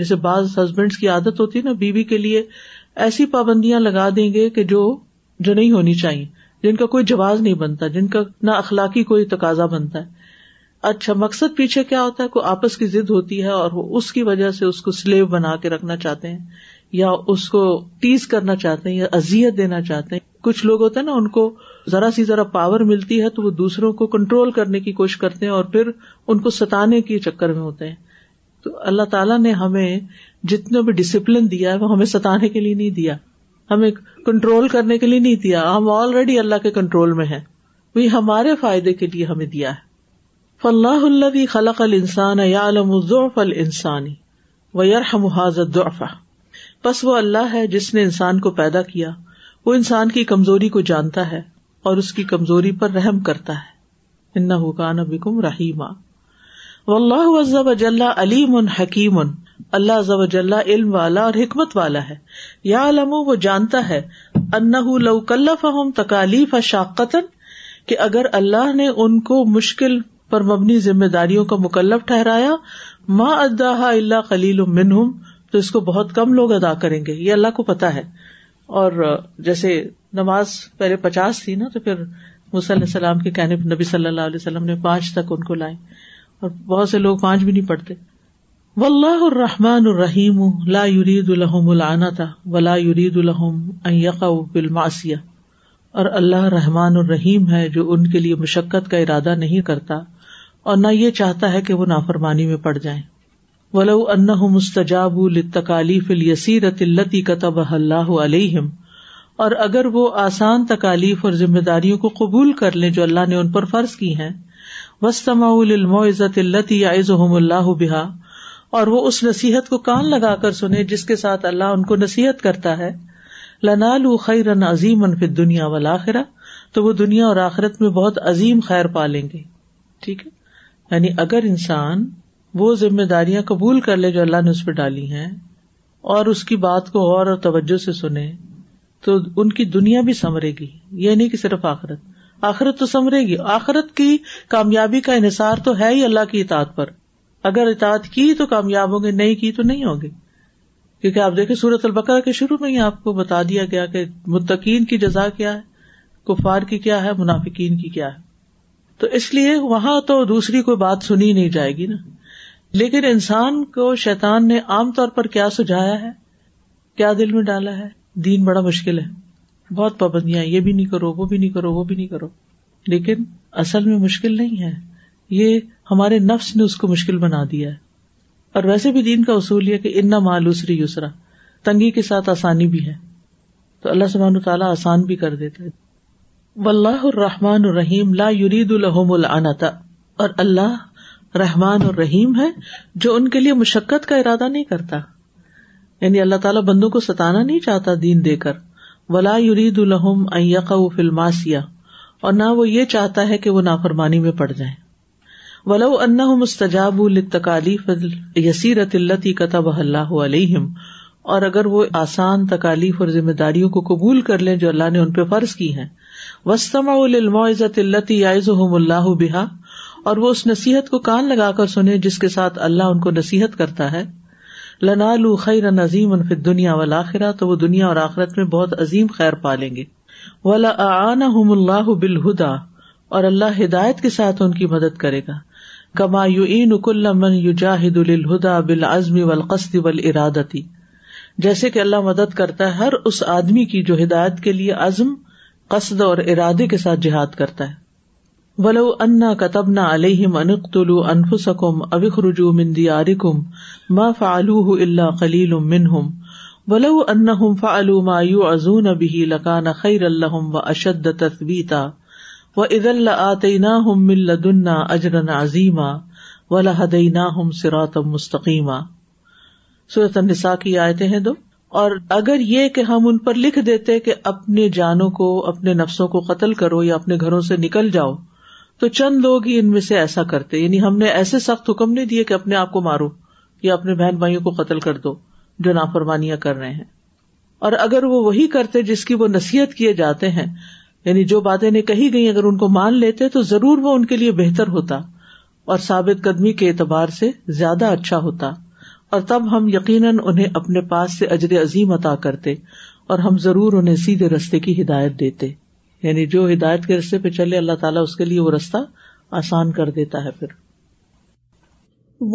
جیسے بعض ہسبینڈس کی عادت ہوتی ہے نا، بیوی کے لیے ایسی پابندیاں لگا دیں گے کہ جو جو نہیں ہونی چاہیے، جن کا کوئی جواز نہیں بنتا، جن کا نہ اخلاقی کوئی تقاضا بنتا ہے. اچھا، مقصد پیچھے کیا ہوتا ہے؟ کوئی آپس کی ضد ہوتی ہے اور وہ اس کی وجہ سے اس کو سلیو بنا کے رکھنا چاہتے ہیں، یا اس کو ٹیز کرنا چاہتے ہیں، یا اذیت دینا چاہتے ہیں. کچھ لوگ ہوتے ہیں نا، ان کو ذرا سی ذرا پاور ملتی ہے تو وہ دوسروں کو کنٹرول کرنے کی کوشش کرتے ہیں اور پھر ان کو ستانے کے چکر میں ہوتے ہیں. تو اللہ تعالیٰ نے ہمیں جتنا بھی ڈسپلن دیا ہے وہ ہمیں ستانے کے لیے نہیں دیا، ہمیں کنٹرول کرنے کے لیے نہیں دیا. ہم آلریڈی اللہ کے کنٹرول میں ہیں، وہ ہمارے فائدے کے لیے ہمیں دیا ہے. فَاللَّهُ الَّذِي خَلَقَ الْإِنسَانَ يَعْلَمُ ضُعْفَ الْإِنسَانِ وَيَرْحَمُ هَذَا الضَّعْفَ. پس وہ اللہ ہے جس نے انسان کو پیدا کیا، وہ انسان کی کمزوری کو جانتا ہے اور اس کی کمزوری پر رحم کرتا ہے. إِنَّهُ كَانَ بِكُمْ رَحِيمًا. وَاللَّهُ عَزَّ وَجَلَّ عَلِيمٌ حَكِيمٌ. اللہ عز و جل علم والا اور حکمت والا ہے. یعلم، وہ جانتا ہے، انہ لو کلفہم تکالیف شاقتن، کہ اگر اللہ نے ان کو مشکل پر مبنی ذمہ داریوں کا مکلف ٹھہرایا، ما اداھا الا قلیل منہم، تو اس کو بہت کم لوگ ادا کریں گے. یہ اللہ کو پتا ہے. اور جیسے نماز پہلے پچاس تھی نا، تو پھر موسیٰ علیہ السلام کے کہنے پر نبی صلی اللہ علیہ وسلم نے پانچ تک ان کو لائے، اور بہت سے لوگ پانچ بھی نہیں پڑھتے. واللہ الرحمن الرحیم لا یرید لہم العنت ولا یرید لہم ان یقعوا بالمعصیہ. اور اللہ رحمان الرحیم ہے جو ان کے لیے مشقت کا ارادہ نہیں کرتا اور نہ یہ چاہتا ہے کہ وہ نافرمانی میں پڑ جائیں. ولو انہم استجابوا للتکالیف الیسیرۃ التی کتبہ اللہ علیہم. اور اگر وہ آسان تکالیف اور ذمہ داریوں کو قبول کر لیں جو اللہ نے ان پر فرض کی ہیں. واستمعوا للموعظۃ التی یعظہم اللہ بہا. اور وہ اس نصیحت کو کان لگا کر سنے جس کے ساتھ اللہ ان کو نصیحت کرتا ہے. لَنَالُوا خَيْرًا عَظِيمًا فِي الدُّنْيَا وَالْآخِرَةِ، تو وہ دنیا اور آخرت میں بہت عظیم خیر پا لیں گے. ٹھیک ہے، یعنی اگر انسان وہ ذمہ داریاں قبول کر لے جو اللہ نے اس پہ ڈالی ہیں اور اس کی بات کو غور اور توجہ سے سنے تو ان کی دنیا بھی سنورے گی. یہ نہیں کہ صرف آخرت، آخرت تو سنورے گی. آخرت کی کامیابی کا انحصار تو ہے ہی اللہ کی اطاعت پر. اگر اطاعت کی تو کامیاب ہوں گے، نہیں کی تو نہیں ہوں گے. کیونکہ آپ دیکھیں سورۃ البقرہ کے شروع میں ہی آپ کو بتا دیا گیا کہ متقین کی جزا کیا ہے، کفار کی کیا ہے، منافقین کی کیا ہے. تو اس لیے وہاں تو دوسری کوئی بات سنی نہیں جائے گی نا. لیکن انسان کو شیطان نے عام طور پر کیا سجھایا ہے، کیا دل میں ڈالا ہے؟ دین بڑا مشکل ہے، بہت پابندیاں، یہ بھی نہیں کرو، وہ بھی نہیں کرو، وہ بھی نہیں کرو. لیکن اصل میں مشکل نہیں ہے، یہ ہمارے نفس نے اس کو مشکل بنا دیا ہے. اور ویسے بھی دین کا اصول یہ کہ انا مع العسر یسرا، تنگی کے ساتھ آسانی بھی ہے. تو اللہ سبحانہ وتعالی آسان بھی کر دیتا ہے. واللہ الرحمن الرحیم لا یرید لہم العنت، اور اللہ رحمان الرحیم ہے جو ان کے لیے مشقت کا ارادہ نہیں کرتا. یعنی اللہ تعالیٰ بندوں کو ستانا نہیں چاہتا دین دے کر. ولا یرید لہم ان یقعوا فی المعصیہ، اور نہ وہ یہ چاہتا ہے کہ وہ نافرمانی میں پڑ جائیں. وَلَوْ أَنَّهُمْ اسْتَجَابُوا لِلتَّكَالِيفِ الْيَسِيرَةِ الَّتِي كَتَبَهَا اللَّهُ عَلَيْهِمْ، اور اگر وہ آسان تکالیف اور ذمہ داریوں کو قبول کر لیں جو اللہ نے ان پہ فرض کی ہیں. وَاسْتَمَعُوا لِلْمَوْعِظَةِ الَّتِي يَعِظُهُمُ اللَّهُ بِهَا، اور وہ اس نصیحت کو کان لگا کر سنیں جس کے ساتھ اللہ ان کو نصیحت کرتا ہے. لَنَالُوا خَيْرًا عَظِيمًا فِي الدُّنْيَا وَالْآخِرَةِ، تو وہ دنیا اور آخرت میں بہت عظیم خیر پا لیں گے. وَلَأَعَانَهُمُ اللَّهُ بِالْهُدَى، اور اللہ ہدایت کے ساتھ ان کی مدد کرے گا. كَمَا يُعِينُ كُلَّ مَنْ يُجَاهِدُ لِلْهُدَى بِالْعَزْمِ وَالْقَصْدِ وَالْإِرَادَةِ، جیسے کہ اللہ مدد کرتا ہے ہر اس آدمی کی جو ہدایت کے لیے عزم، قصد اور ارادے کے ساتھ جہاد کرتا ہے. وَلَوْ أَنَّا كَتَبْنَا عَلَيْهِمْ أَنِ اقْتُلُوا أَنفُسَكُمْ أَوِ اخْرُجُوا مِنْ دِيَارِكُمْ مَا فَعَلُوهُ إِلَّا قَلِيلٌ مِّنْهُمْ وَلَوْ أَنَّهُمْ فَعَلُوا مَا يُوعَظُونَ بِهِ لَكَانَ خَيْرًا لَهُمْ وَأَشَدَّ تَثْبِيتًا وَإِذًا لَآتَيْنَاهُمْ مِنْ لَدُنَّا أَجْرًا عَظِيمًا وَلَهَدَيْنَاهُمْ صِرَاطًا مُسْتَقِيمًا. سورۃ النساء کی آیتیں ہیں دو. اور اگر یہ کہ ہم ان پر لکھ دیتے کہ اپنے جانوں کو، اپنے نفسوں کو قتل کرو یا اپنے گھروں سے نکل جاؤ، تو چند لوگ ہی ان میں سے ایسا کرتے. یعنی ہم نے ایسے سخت حکم نہیں دیے کہ اپنے آپ کو مارو یا اپنے بہن بھائیوں کو قتل کر دو جو نافرمانیاں کر رہے ہیں. اور اگر وہ وہی کرتے جس کی وہ نصیحت کیے جاتے ہیں، یعنی جو باتیں نے کہی گئی اگر ان کو مان لیتے تو ضرور وہ ان کے لیے بہتر ہوتا اور ثابت قدمی کے اعتبار سے زیادہ اچھا ہوتا، اور تب ہم یقیناً انہیں اپنے پاس سے اجر عظیم عطا کرتے اور ہم ضرور انہیں سیدھے رستے کی ہدایت دیتے. یعنی جو ہدایت کے رستے پہ چلے اللہ تعالیٰ اس کے لیے وہ رستہ آسان کر دیتا ہے. پھر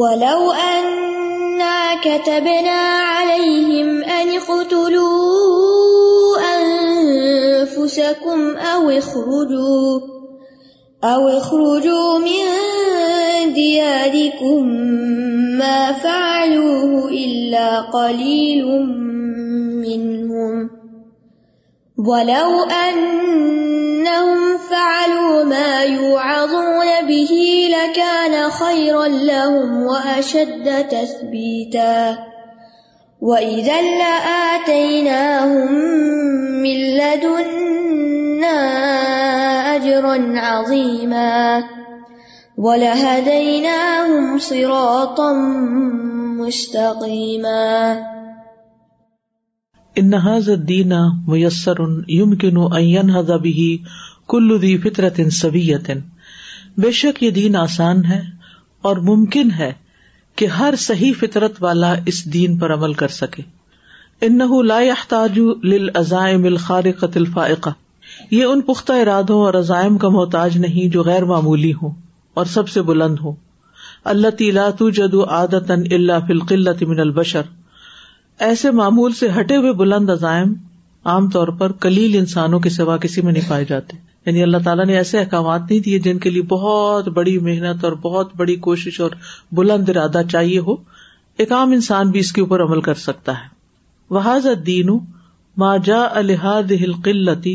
وَلَوْ أَنَّا كَتَبْنَا عَلَيْهِمْ أَنِ اقْتُلُوا أَنفُسَكُمْ أَوِ اخْرُجُوا أَوِ اخْرُجُوا مِن دِيَارِكُمْ ما فعلوه إلا قليل منهم ولو أنهم فعلوا ما يوعظون به لكان خيرا لهم وأشد تثبيتا وإذا لآتيناهم من لدنا أجرا عظيما وَلَهَدَيْنَاهُمْ صِرَاطًا مُسْتَقِيمًا. إِنَّ هَذَا الدِّينَ مُيَسَّرٌ يُمْكِنُ أَن يَنْهَضَ بِهِ كُلُّ ذِي فِطْرَةٍ سَوِيَّةٍ، بے شک یہ دین آسان ہے اور ممکن ہے کہ ہر صحیح فطرت والا اس دین پر عمل کر سکے. إِنَّهُ لَا يَحْتَاجُ لِلْعَزَائِمِ الْخَارِقَةِ الْفَائِقَةِ، یہ ان پختہ ارادوں اور عزائم کا محتاج نہیں جو غیر معمولی ہوں اور سب سے بلند ہو. التی لا توجد عادۃ الا فی القلۃ من البشر، ایسے معمول سے ہٹے ہوئے بلند عزائم عام طور پر قلیل انسانوں کے سوا کسی میں نہیں پائے جاتے. یعنی اللہ تعالیٰ نے ایسے احکامات نہیں دیے جن کے لیے بہت بڑی محنت اور بہت بڑی کوشش اور بلند ارادہ چاہیے ہو، ایک عام انسان بھی اس کے اوپر عمل کر سکتا ہے. وہذا الدین ما جاء لهذه القلۃ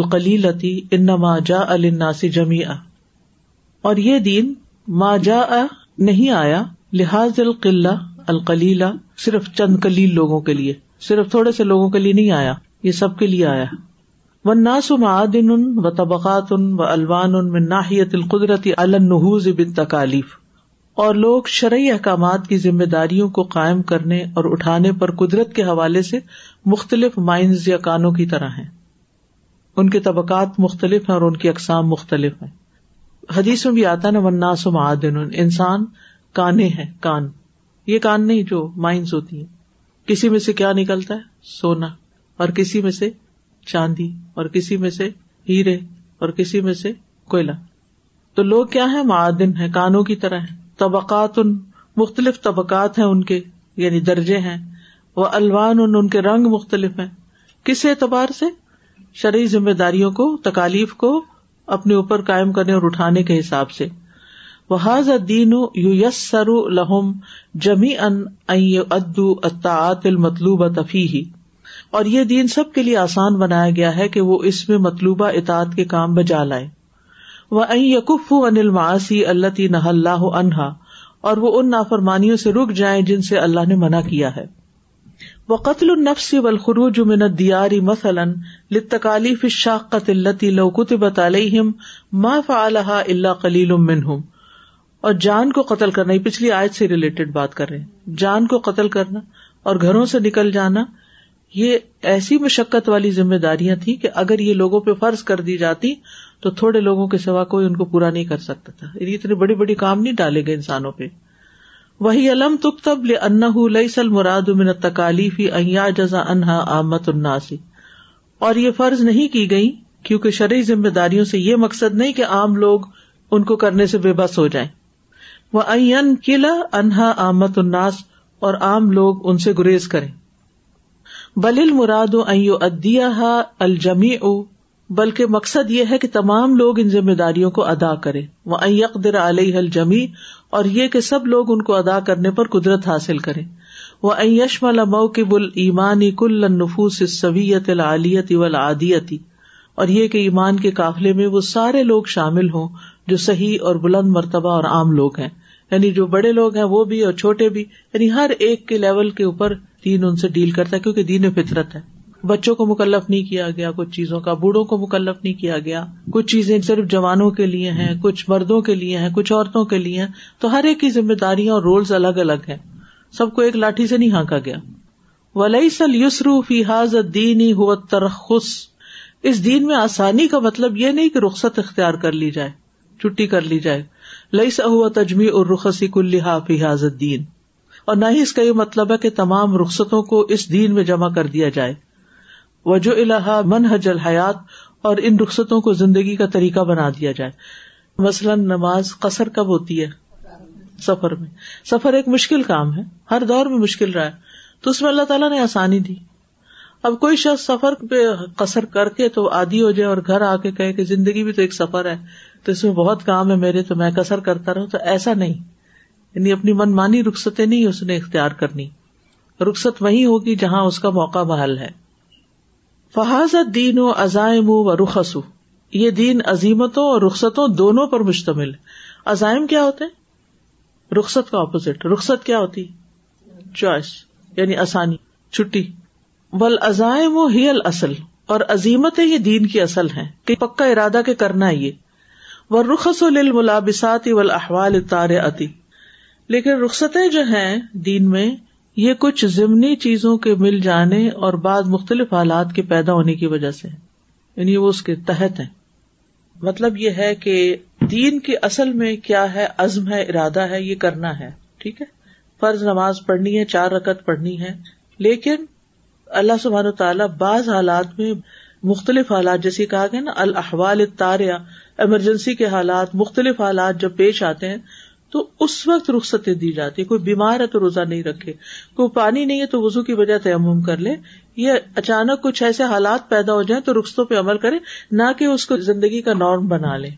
القلیلۃ انما جاء للناس جميعا، اور یہ دین ما جاء نہیں آیا لہذا القلہ القلیلہ صرف چند قلیل لوگوں کے لیے، صرف تھوڑے سے لوگوں کے لیے نہیں آیا، یہ سب کے لیے آیا. والناس معادن و طبقات و الوان من ناحیۃ القدرۃ علی النہوض بالتکالیف، اور لوگ شرعی احکامات کی ذمہ داریوں کو قائم کرنے اور اٹھانے پر قدرت کے حوالے سے مختلف مائنز یا کانوں کی طرح ہیں. ان کے طبقات مختلف ہیں اور ان کی اقسام مختلف ہیں. حدیث میں بھی آتا نا والناس معادن، انسان کانے ہیں، کان، یہ کان نہیں جو مائنز ہوتی ہیں. کسی میں سے کیا نکلتا ہے؟ سونا، اور کسی میں سے چاندی، اور کسی میں سے ہیرے، اور کسی میں سے کوئلہ. تو لوگ کیا ہیں؟ معادن ہیں، کانوں کی طرح ہیں. طبقات، مختلف طبقات ہیں ان کے، یعنی درجے ہیں. وہ الوان، ان کے رنگ مختلف ہیں. کس اعتبار سے؟ شرعی ذمہ داریوں کو، تکالیف کو اپنے اوپر قائم کرنے اور اٹھانے کے حساب سے. وہذا الدین یسر لہم جمیعا ان یؤدوا الطاعات المطلوبۃ فیہ، اور یہ دین سب کے لیے آسان بنایا گیا ہے کہ وہ اس میں مطلوبہ اطاعت کے کام بجا لائیں. وان یکفوا عن المعاصی التی نہی اللہ عنہا، اور وہ ان نافرمانیوں سے رک جائیں جن سے اللہ نے منع کیا ہے. وقتل النفس والخروج من الدیار مثلا للتکالیف الشاقۃ التی لو کتبت علیہم ما فعلها الا قلیل منہم، اور جان کو قتل کرنا، یہ پچھلی آیت سے ریلیٹڈ بات کر رہے ہیں. جان کو قتل کرنا اور گھروں سے نکل جانا یہ ایسی مشقت والی ذمہ داریاں تھیں کہ اگر یہ لوگوں پہ فرض کر دی جاتی تو تھوڑے لوگوں کے سوا کوئی ان کو پورا نہیں کر سکتا تھا. اتنے بڑے بڑے کام نہیں ڈالے گئے انسانوں پہ. وہی لم تکتب لأنہ لیس المراد من التکالیف ان یعجز عنہا عامۃ الناس، اور یہ فرض نہیں کی گئی کیونکہ شرعی ذمہ داریوں سے یہ مقصد نہیں کہ عام لوگ ان کو کرنے سے بے بس ہو جائیں، وَأَنْ يَنْكِلَ عَنْهَا عَامَّةُ النَّاسِ، اور عام لوگ ان سے گریز کریں، بل المراد أَنْ يُؤَدِّيَهَا الْجَمِيعُ، بلکہ مقصد یہ ہے کہ تمام لوگ ان ذمہ داریوں کو ادا کریں، وَأَنْ يَقْدِرَ عَلَيْهَا الْجَمِيعُ، اور یہ کہ سب لوگ ان کو ادا کرنے پر قدرت حاصل کریں، وَأَنْ يَشْمَلَ مَوْقِبُ الْإِيمَانِ كُلَّ النُّفُوسِ السَّوِيَّةِ الْعَالِيَةِ وَالْعَادِيَةِ، اور یہ کہ ایمان کے قافلے میں وہ سارے لوگ شامل ہوں جو صحیح اور بلند مرتبہ اور عام لوگ ہیں، یعنی جو بڑے لوگ ہیں وہ بھی اور چھوٹے بھی، یعنی ہر ایک کے لیول کے اوپر دین ان سے ڈیل کرتا ہے کیونکہ دین فطرت ہے۔ بچوں کو مکلف نہیں کیا گیا کچھ چیزوں کا، بوڑھوں کو مکلف نہیں کیا گیا، کچھ چیزیں صرف جوانوں کے لیے ہیں، کچھ مردوں کے لیے ہیں، کچھ عورتوں کے لیے ہیں، تو ہر ایک کی ذمہ داریاں اور رولز الگ الگ ہیں، سب کو ایک لاٹھی سے نہیں ہانکا گیا۔ وَلَيْسَ الْيُسْرُ فِي هَذَا الدِّينِ هُوَ التَّرَخُّص، اس دین میں آسانی کا مطلب یہ نہیں کہ رخصت اختیار کر لی جائے، چھٹی کر لی جائے، لیس ہوا تجمیع الرخص کلھا فی ھذا الدین، اور نہ ہی اس کا یہ مطلب ہے کہ تمام رخصتوں کو اس دین میں جمع کر دیا جائے، وجعلھا منہج الحیات، اور ان رخصتوں کو زندگی کا طریقہ بنا دیا جائے۔ مثلا نماز قصر کب ہوتی ہے؟ سفر میں۔ سفر ایک مشکل کام ہے، ہر دور میں مشکل رہا ہے، تو اس میں اللہ تعالیٰ نے آسانی دی۔ اب کوئی شخص سفر پہ قصر کر کے تو عادی ہو جائے اور گھر آ کے کہے کہ زندگی بھی تو ایک سفر ہے، تو اس میں بہت کام ہے میرے، تو میں قصر کرتا رہوں، تو ایسا نہیں، یعنی اپنی منمانی رخصتیں نہیں اس نے اختیار کرنی، رخصت وہی ہوگی جہاں اس کا موقع بحال ہے۔ فہذا الدین و عزائم و رخص، یہ دین عزیمتوں اور رخصتوں دونوں پر مشتمل ہے۔ عزائم کیا ہوتے ہیں؟ رخصت کا اپوزٹ۔ رخصت کیا ہوتی؟ چوائس، یعنی آسانی، چھٹی۔ والعزائم ہی الاصل، اور عزیمتیں یہ دین کی اصل ہیں کہ پکا ارادہ کے کرنا ہے یہ۔ والرخص للملابسات والاحوال الطارئة، لیکن رخصتیں جو ہیں دین میں یہ کچھ ضمنی چیزوں کے مل جانے اور بعض مختلف حالات کے پیدا ہونے کی وجہ سے، یعنی وہ اس کے تحت ہیں۔ مطلب یہ ہے کہ دین کی اصل میں کیا ہے؟ عزم ہے، ارادہ ہے، یہ کرنا ہے، ٹھیک ہے، فرض نماز پڑھنی ہے، چار رکعت پڑھنی ہے، لیکن اللہ سبحانہ تعالیٰ بعض حالات میں مختلف حالات، جیسے کہا گیا نا الاحوال الطارئہ، ایمرجنسی کے حالات، مختلف حالات جب پیش آتے ہیں تو اس وقت رخصتیں دی جاتی ہیں۔ کوئی بیمار ہے تو روزہ نہیں رکھے، کوئی پانی نہیں ہے تو وضو کی بجائے تیمم کر لے، یہ اچانک کچھ ایسے حالات پیدا ہو جائیں تو رخصتوں پہ عمل کرے، نہ کہ اس کو زندگی کا نارم بنا لے،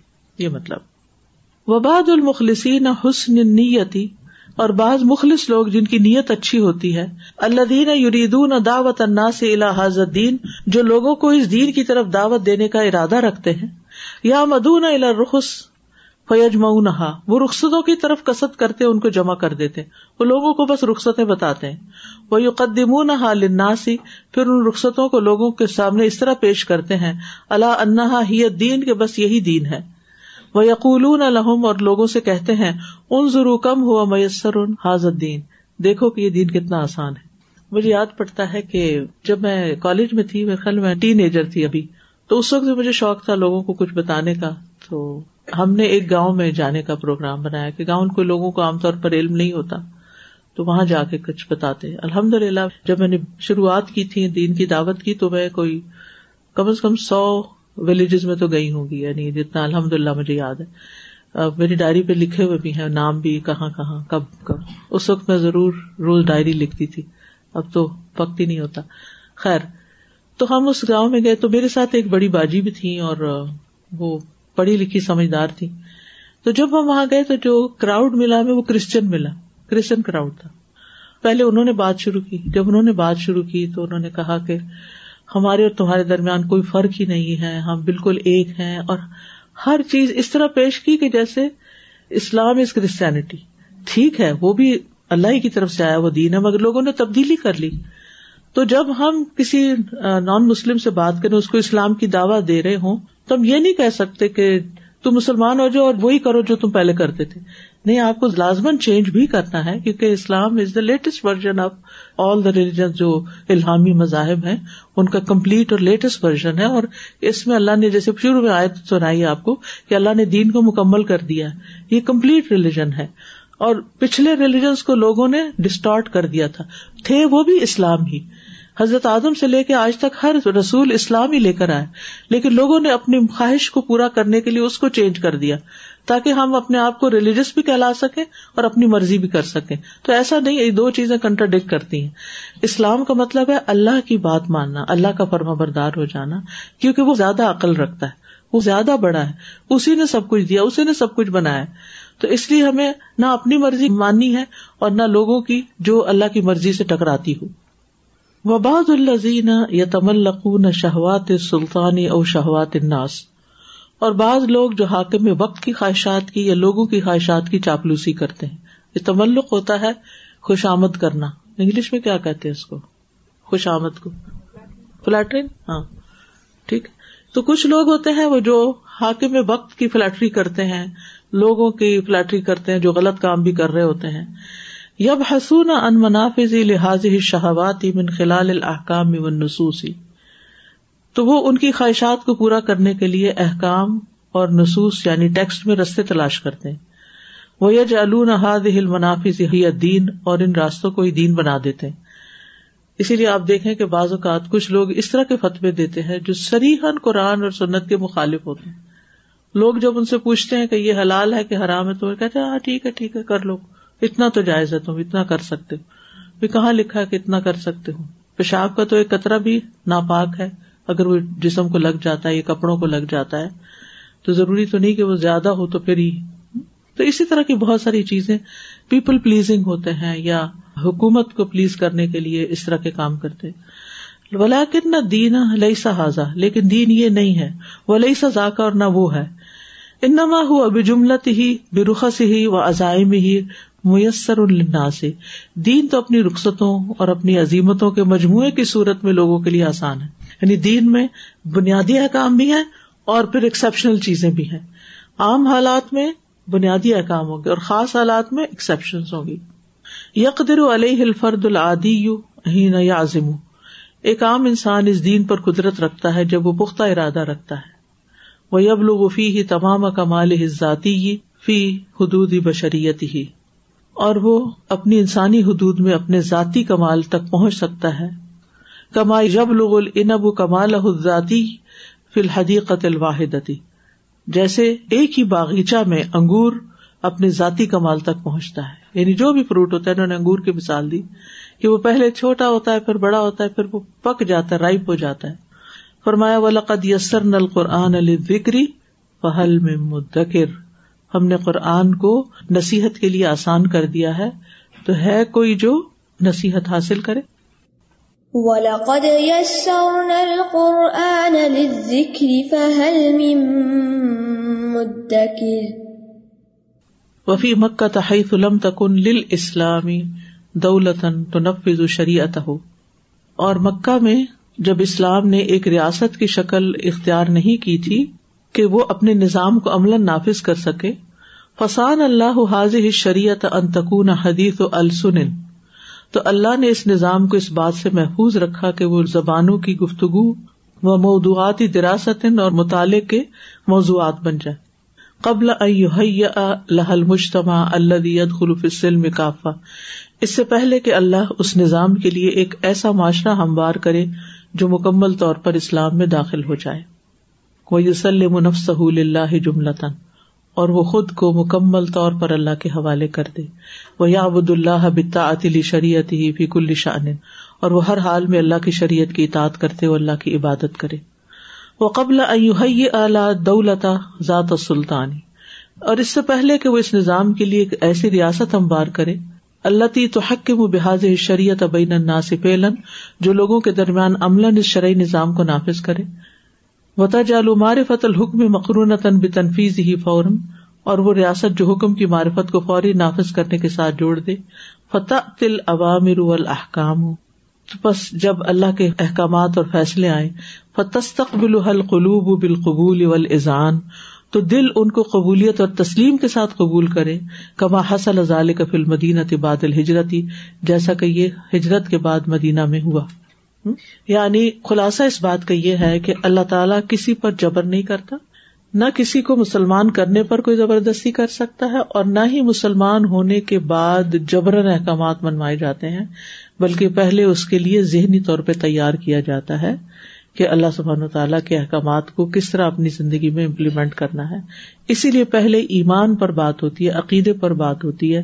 یہ مطلب۔ وبعض المخلصین حسن النیت، اور بعض مخلص لوگ جن کی نیت اچھی ہوتی ہے، الذین یریدون دعوت الناس الی ھذا الدین، جو لوگوں کو اس دین کی طرف دعوت دینے کا ارادہ رکھتے ہیں، یامدون الی الرخص فیجمعونھا، وہ رخصتوں کی طرف قصد کرتے ان کو جمع کر دیتے ہیں، وہ لوگوں کو بس رخصتیں بتاتے ہیں، ویقدمونھا للناس، پھر ان رخصتوں کو لوگوں کے سامنے اس طرح پیش کرتے ہیں الا انھا ھی الدین، کہ بس یہی دین ہے، وَيَقُولُونَ لَهُمْ، اور لوگوں سے کہتے ہیں انظروا کم ہوا میسر ھذا الدین، دیکھو کہ یہ دین کتنا آسان ہے۔ مجھے یاد پڑتا ہے کہ جب میں کالج میں تھی، میرے خیال میں ٹین ایجر تھی ابھی، تو اس وقت مجھے شوق تھا لوگوں کو کچھ بتانے کا، تو ہم نے ایک گاؤں میں جانے کا پروگرام بنایا کہ گاؤں کے لوگوں کو عام طور پر علم نہیں ہوتا، تو وہاں جا کے کچھ بتاتے۔ الحمدللہ جب میں نے شروعات کی تھی دین کی دعوت کی، تو میں کوئی کم از کم سو ولیجز میں تو گئی ہوں گی، یعنی جتنا الحمدللہ مجھے یاد ہے، میری ڈائری پہ لکھے ہوئے بھی ہیں نام بھی، کہاں کہاں کب کب۔ اس وقت میں ضرور روز ڈائری لکھتی تھی، اب تو وقت ہی نہیں ہوتا۔ خیر، تو ہم اس گاؤں میں گئے، تو میرے ساتھ ایک بڑی باجی بھی تھیں اور وہ پڑھی لکھی سمجھدار تھی، تو جب ہم وہاں گئے تو جو کراؤڈ ملا ہمیں وہ کرسچن ملا، کرسچن کراؤڈ تھا۔ پہلے انہوں نے بات شروع کی، جب انہوں نے بات شروع کی تو انہوں نے کہا کہ ہمارے اور تمہارے درمیان کوئی فرق ہی نہیں ہے، ہم بالکل ایک ہیں، اور ہر چیز اس طرح پیش کی کہ جیسے اسلام از کرسچینٹی۔ ٹھیک ہے، وہ بھی اللہ کی طرف سے آیا وہ دین ہے، مگر لوگوں نے تبدیلی کر لی۔ تو جب ہم کسی نان مسلم سے بات کریں، اس کو اسلام کی دعوت دے رہے ہوں، تو ہم یہ نہیں کہہ سکتے کہ تم مسلمان ہو جاؤ اور وہی کرو جو تم پہلے کرتے تھے، نہیں، آپ کو لازمن چینج بھی کرنا ہے، کیونکہ Islam is the latest version of all the religion, جو الہامی مذاہب ہیں ان کا کمپلیٹ اور لیٹسٹ ورژن ہے، اور اس میں اللہ نے جیسے شروع میں آیت سنائی آپ کو کہ اللہ نے دین کو مکمل کر دیا، یہ کمپلیٹ ریلیجن ہے، اور پچھلے ریلیجنس کو لوگوں نے ڈسٹارٹ کر دیا تھا، تھے وہ بھی اسلام ہی. حضرت آدم سے لے کے آج تک ہر رسول اسلام ہی لے کر آئے، لیکن لوگوں نے اپنی خواہش کو پورا کرنے کے لیے اس کو چینج کر دیا تاکہ ہم اپنے آپ کو ریلیجس بھی کہلا سکیں اور اپنی مرضی بھی کر سکیں. تو ایسا نہیں، یہ دو چیزیں کنٹرڈکٹ کرتی ہیں. اسلام کا مطلب ہے اللہ کی بات ماننا، اللہ کا فرما بردار ہو جانا، کیونکہ وہ زیادہ عقل رکھتا ہے، وہ زیادہ بڑا ہے، اسی نے سب کچھ دیا، اسی نے سب کچھ بنایا. تو اس لیے ہمیں نہ اپنی مرضی ماننی ہے اور نہ لوگوں کی جو اللہ کی مرضی سے ٹکراتی ہو. وَبَعْضُ الَّذِينَ يَتَمَلَّقُونَ شَهَوَاتِ السُّلْطَانِ أَوْ شَهَوَاتِ النَّاسِ، اور بعض لوگ جو حاکم وقت کی خواہشات کی یا لوگوں کی خواہشات کی چاپلوسی کرتے ہیں. یہ تملق ہوتا ہے خوش آمد کرنا، انگلش میں کیا کہتے ہیں اس کو، خوش آمد کو فلیٹرنگ، ہاں ٹھیک. تو کچھ لوگ ہوتے ہیں وہ جو حاکم وقت کی فلیٹری کرتے ہیں، لوگوں کی فلیٹری کرتے ہیں جو غلط کام بھی کر رہے ہوتے ہیں. یبحثون عن منافذ لهذه الشهوات من خلال الاحکام والنصوص، تو وہ ان کی خواہشات کو پورا کرنے کے لیے احکام اور نصوص یعنی ٹیکسٹ میں رستے تلاش کرتے ہیں. وَيَجْعَلُونَ هَذِهِ الْمَنَافِذِ هِيَ الدِّينَ، اور ان راستوں کو ہی دین بنا دیتے ہیں. اسی لیے آپ دیکھیں کہ بعض اوقات کچھ لوگ اس طرح کے فتوے دیتے ہیں جو صریحاً قرآن اور سنت کے مخالف ہوتے ہیں. لوگ جب ان سے پوچھتے ہیں کہ یہ حلال ہے کہ حرام ہے تو وہ کہتے ہیں ہاں ٹھیک ہے ٹھیک ہے کر لو، اتنا تو جائز ہے، تم اتنا کر سکتے ہو. بھی کہاں لکھا ہے کہ اتنا کر سکتے ہو؟ پیشاب کا تو ایک قطرہ بھی ناپاک ہے، اگر وہ جسم کو لگ جاتا ہے یا کپڑوں کو لگ جاتا ہے تو ضروری تو نہیں کہ وہ زیادہ ہو تو پھر ہی. تو اسی طرح کی بہت ساری چیزیں، پیپل پلیزنگ ہوتے ہیں یا حکومت کو پلیز کرنے کے لیے اس طرح کے کام کرتے. ولیکن دین لیس ھذا، لیکن دین یہ نہیں ہے، ولیس ذاک، اور نہ وہ ہے. انما ہو بجملتہ برخصہ وعزائمہ میسر للناس، دین تو اپنی رخصتوں اور اپنی عزیمتوں کے مجموعے کی صورت میں لوگوں کے لیے آسان ہے. یعنی دین میں بنیادی احکام بھی ہیں اور پھر ایکسیپشنل چیزیں بھی ہیں. عام حالات میں بنیادی احکام ہوں گے اور خاص حالات میں ایکسیپشنز ہوں گی. یقدر علیہ الفرد العادی حین یعزم، ایک عام انسان اس دین پر قدرت رکھتا ہے جب وہ پختہ ارادہ رکھتا ہے. ویبلغ فیہ تمام کمالہ الذاتی فی حدود بشریتہ، اور وہ اپنی انسانی حدود میں اپنے ذاتی کمال تک پہنچ سکتا ہے. کما یبلغ العنب کمالہ الذاتی فی الحدیقۃ الواحدۃ، جیسے ایک ہی باغیچہ میں انگور اپنے ذاتی کمال تک پہنچتا ہے. یعنی جو بھی فروٹ ہوتا ہے، انہوں نے انگور کی مثال دی کہ وہ پہلے چھوٹا ہوتا ہے، پھر بڑا ہوتا ہے، پھر وہ پک جاتا ہے، رائپ ہو جاتا ہے. فرمایا وَلَقَدْ يَسَّرْنَا الْقُرْآنَ لِلذِّكْرِ فَهَلْ مِن مُدَّكِرٍ، ہم نے قرآن کو نصیحت کے لیے آسان کر دیا ہے تو ہے کوئی جو نصیحت حاصل کرے. وَلَقَدْ يَسَّرْنَا الْقُرْآنَ لِلذِّكْرِ فَهَلْ مِن مُدَّكِرٍ. وفی مکہ حیث لم تکن للاسلام دولتا تنفذ شریعتہ، اور مکہ میں جب اسلام نے ایک ریاست کی شکل اختیار نہیں کی تھی کہ وہ اپنے نظام کو عملاً نافذ کر سکے. فسان اللہ هذه الشریعة ان تکون حدیث السن، تو اللہ نے اس نظام کو اس بات سے محفوظ رکھا کہ وہ زبانوں کی گفتگو و موضوعاتی دراست اور مطالعے کے موضوعات بن جائے. قبل ان یہیئ لہ المجتمع الذی یدخل فی السلم کافہ، اس سے پہلے کہ اللہ اس نظام کے لیے ایک ایسا معاشرہ ہموار کرے جو مکمل طور پر اسلام میں داخل ہو جائے. ویسلم نفسہ للہ جملۃ، اور وہ خود کو مکمل طور پر اللہ کے حوالے کر دے. ویعبد اللہ بالطاعۃ لشریعتہ فی کل شأن، اور وہ ہر حال میں اللہ کی شریعت کی اطاعت کرتے ہوئے اللہ کی عبادت کرے. وقبل ان یہیئ لہ دولۃ ذات السلطان، اور اس سے پہلے کہ وہ اس نظام کے لیے ایک ایسی ریاست ہموار کرے التی تحکم بہذه الشریعۃ بین الناس فعلا، جو لوگوں کے درمیان عملاً اس شرعی نظام کو نافذ کرے. وتجعل معرفۃ الحکم مقرونۃ بتنفیذہ فورا، اور وہ ریاست جو حکم کی معرفت کو فوری نافذ کرنے کے ساتھ جوڑ دے. فتأتی الاوامر والاحکام، بس جب اللہ کے احکامات اور فیصلے آئیں. فَتَسْتَقْبِلُهَا الْقُلُوبُ بِالْقُبُولِ وَالْإِذْعَانِ، تو دل ان کو قبولیت اور تسلیم کے ساتھ قبول کرے. كَمَا حَصَلَ ذَلِكَ فِي الْمَدِينَةِ بَعْدَ الْهِجْرَةِ، جیسا کہ یہ ہجرت کے بعد مدینہ میں ہوا. یعنی خلاصہ اس بات کا یہ ہے کہ اللہ تعالیٰ کسی پر جبر نہیں کرتا، نہ کسی کو مسلمان کرنے پر کوئی زبردستی کر سکتا ہے اور نہ ہی مسلمان ہونے کے بعد جبراً احکامات منوائے جاتے ہیں، بلکہ پہلے اس کے لیے ذہنی طور پہ تیار کیا جاتا ہے کہ اللہ سبحانہ وتعالیٰ کے احکامات کو کس طرح اپنی زندگی میں امپلیمنٹ کرنا ہے. اسی لیے پہلے ایمان پر بات ہوتی ہے، عقیدے پر بات ہوتی ہے،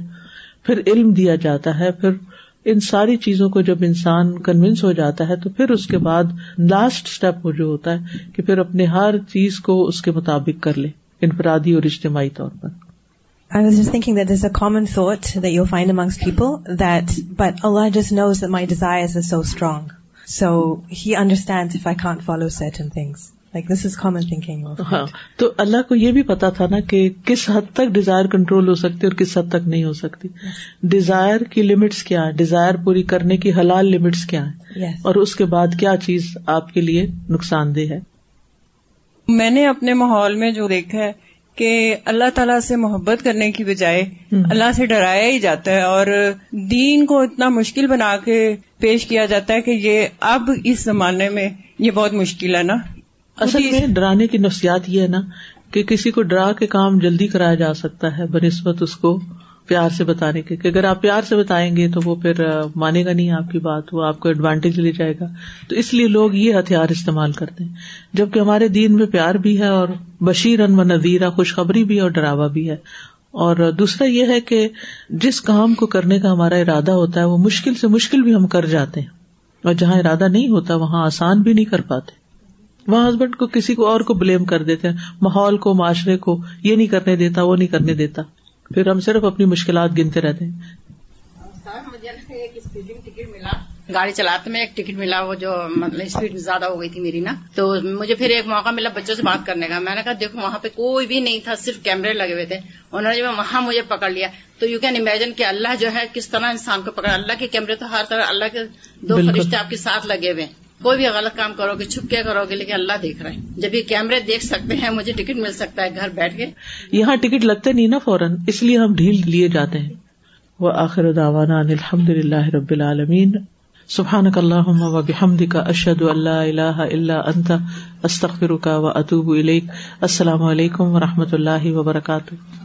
پھر علم دیا جاتا ہے، پھر ان ساری چیزوں کو جب انسان کنونس ہو جاتا ہے تو پھر اس کے بعد لاسٹ سٹیپ جو ہوتا ہے کہ پھر اپنے ہر چیز کو اس کے مطابق کر لے، انفرادی اور اجتماعی طور پر. I was just thinking that there's a common thought that you'll find amongst people that but Allah just knows that my desires are so strong, so he understands if I can't follow certain things. Like this is common thinking. تو اللہ کو یہ بھی پتا تھا نا کہ کس حد تک ڈیزائر کنٹرول ہو سکتی اور کس حد تک نہیں ہو سکتی. ڈیزائر کی لمٹس کیا ہے، ڈیزائر پوری کرنے کی حلال لمٹس کیا ہے اور اس کے بعد کیا چیز آپ کے لیے نقصان دہ ہے. میں نے اپنے ماحول میں جو دیکھا ہے کہ اللہ تعالیٰ سے محبت کرنے کی بجائے اللہ سے ڈرایا ہی جاتا ہے اور دین کو اتنا مشکل بنا کے پیش کیا جاتا ہے کہ یہ اب اس زمانے میں یہ بہت مشکل ہے نا. اصل میں ڈرانے کی نفسیات یہ ہے نا کہ کسی کو ڈرا کے کام جلدی کرایا جا سکتا ہے بنسبت اس کو پیار سے بتانے کے، کہ اگر آپ پیار سے بتائیں گے تو وہ پھر مانے گا نہیں آپ کی بات، وہ آپ کو ایڈوانٹیج لے جائے گا. تو اس لیے لوگ یہ ہتھیار استعمال کرتے ہیں، جبکہ ہمارے دین میں پیار بھی ہے اور بشیرن و نذیرہ، خوشخبری بھی اور ڈراوا بھی ہے. اور دوسرا یہ ہے کہ جس کام کو کرنے کا ہمارا ارادہ ہوتا ہے وہ مشکل سے مشکل بھی ہم کر جاتے ہیں، اور جہاں ارادہ نہیں ہوتا وہاں آسان بھی نہیں کر پاتے. وہاں ہسبینڈ کو کسی کو اور کو بلیم کر دیتے ہیں، ماحول کو، معاشرے کو، یہ نہیں کرنے دیتا، وہ نہیں کرنے دیتا، پھر ہم صرف اپنی مشکلات گنتے رہتے ہیں. مجھے ایک اسپیڈنگ ٹکٹ ملا، گاڑی چلاتے میں ایک ٹکٹ ملا، وہ جو مطلب اسپیڈ زیادہ ہو گئی تھی میری نا، تو مجھے پھر ایک موقع ملا بچوں سے بات کرنے کا. میں نے کہا دیکھو وہاں پہ کوئی بھی نہیں تھا، صرف کیمرے لگے ہوئے تھے، انہوں نے وہاں مجھے پکڑ لیا. تو یو کین امیجن کہ اللہ جو ہے کس طرح انسان کو پکڑا. اللہ کے کیمرے تو ہر طرح، اللہ کے دو فرشتے آپ کے ساتھ لگے ہوئے ہیں، کوئی بھی غلط کام کرو گے، چھپ کے کرو گے، لیکن اللہ دیکھ رہے ہیں. جب یہ کیمرے دیکھ سکتے ہیں مجھے ٹکٹ مل سکتا ہے گھر بیٹھ کے. یہاں ٹکٹ لگتے نہیں نا فوراً، اس لیے ہم ڈھیل لیے جاتے ہیں. وآخر دعوانا ان الحمدللہ رب العالمین. سبحانک اللہم وبحمدک، اشہد ان لا الہ الا انت، استغفرک واتوب الیک. السلام علیکم ورحمۃ اللہ وبرکاتہ.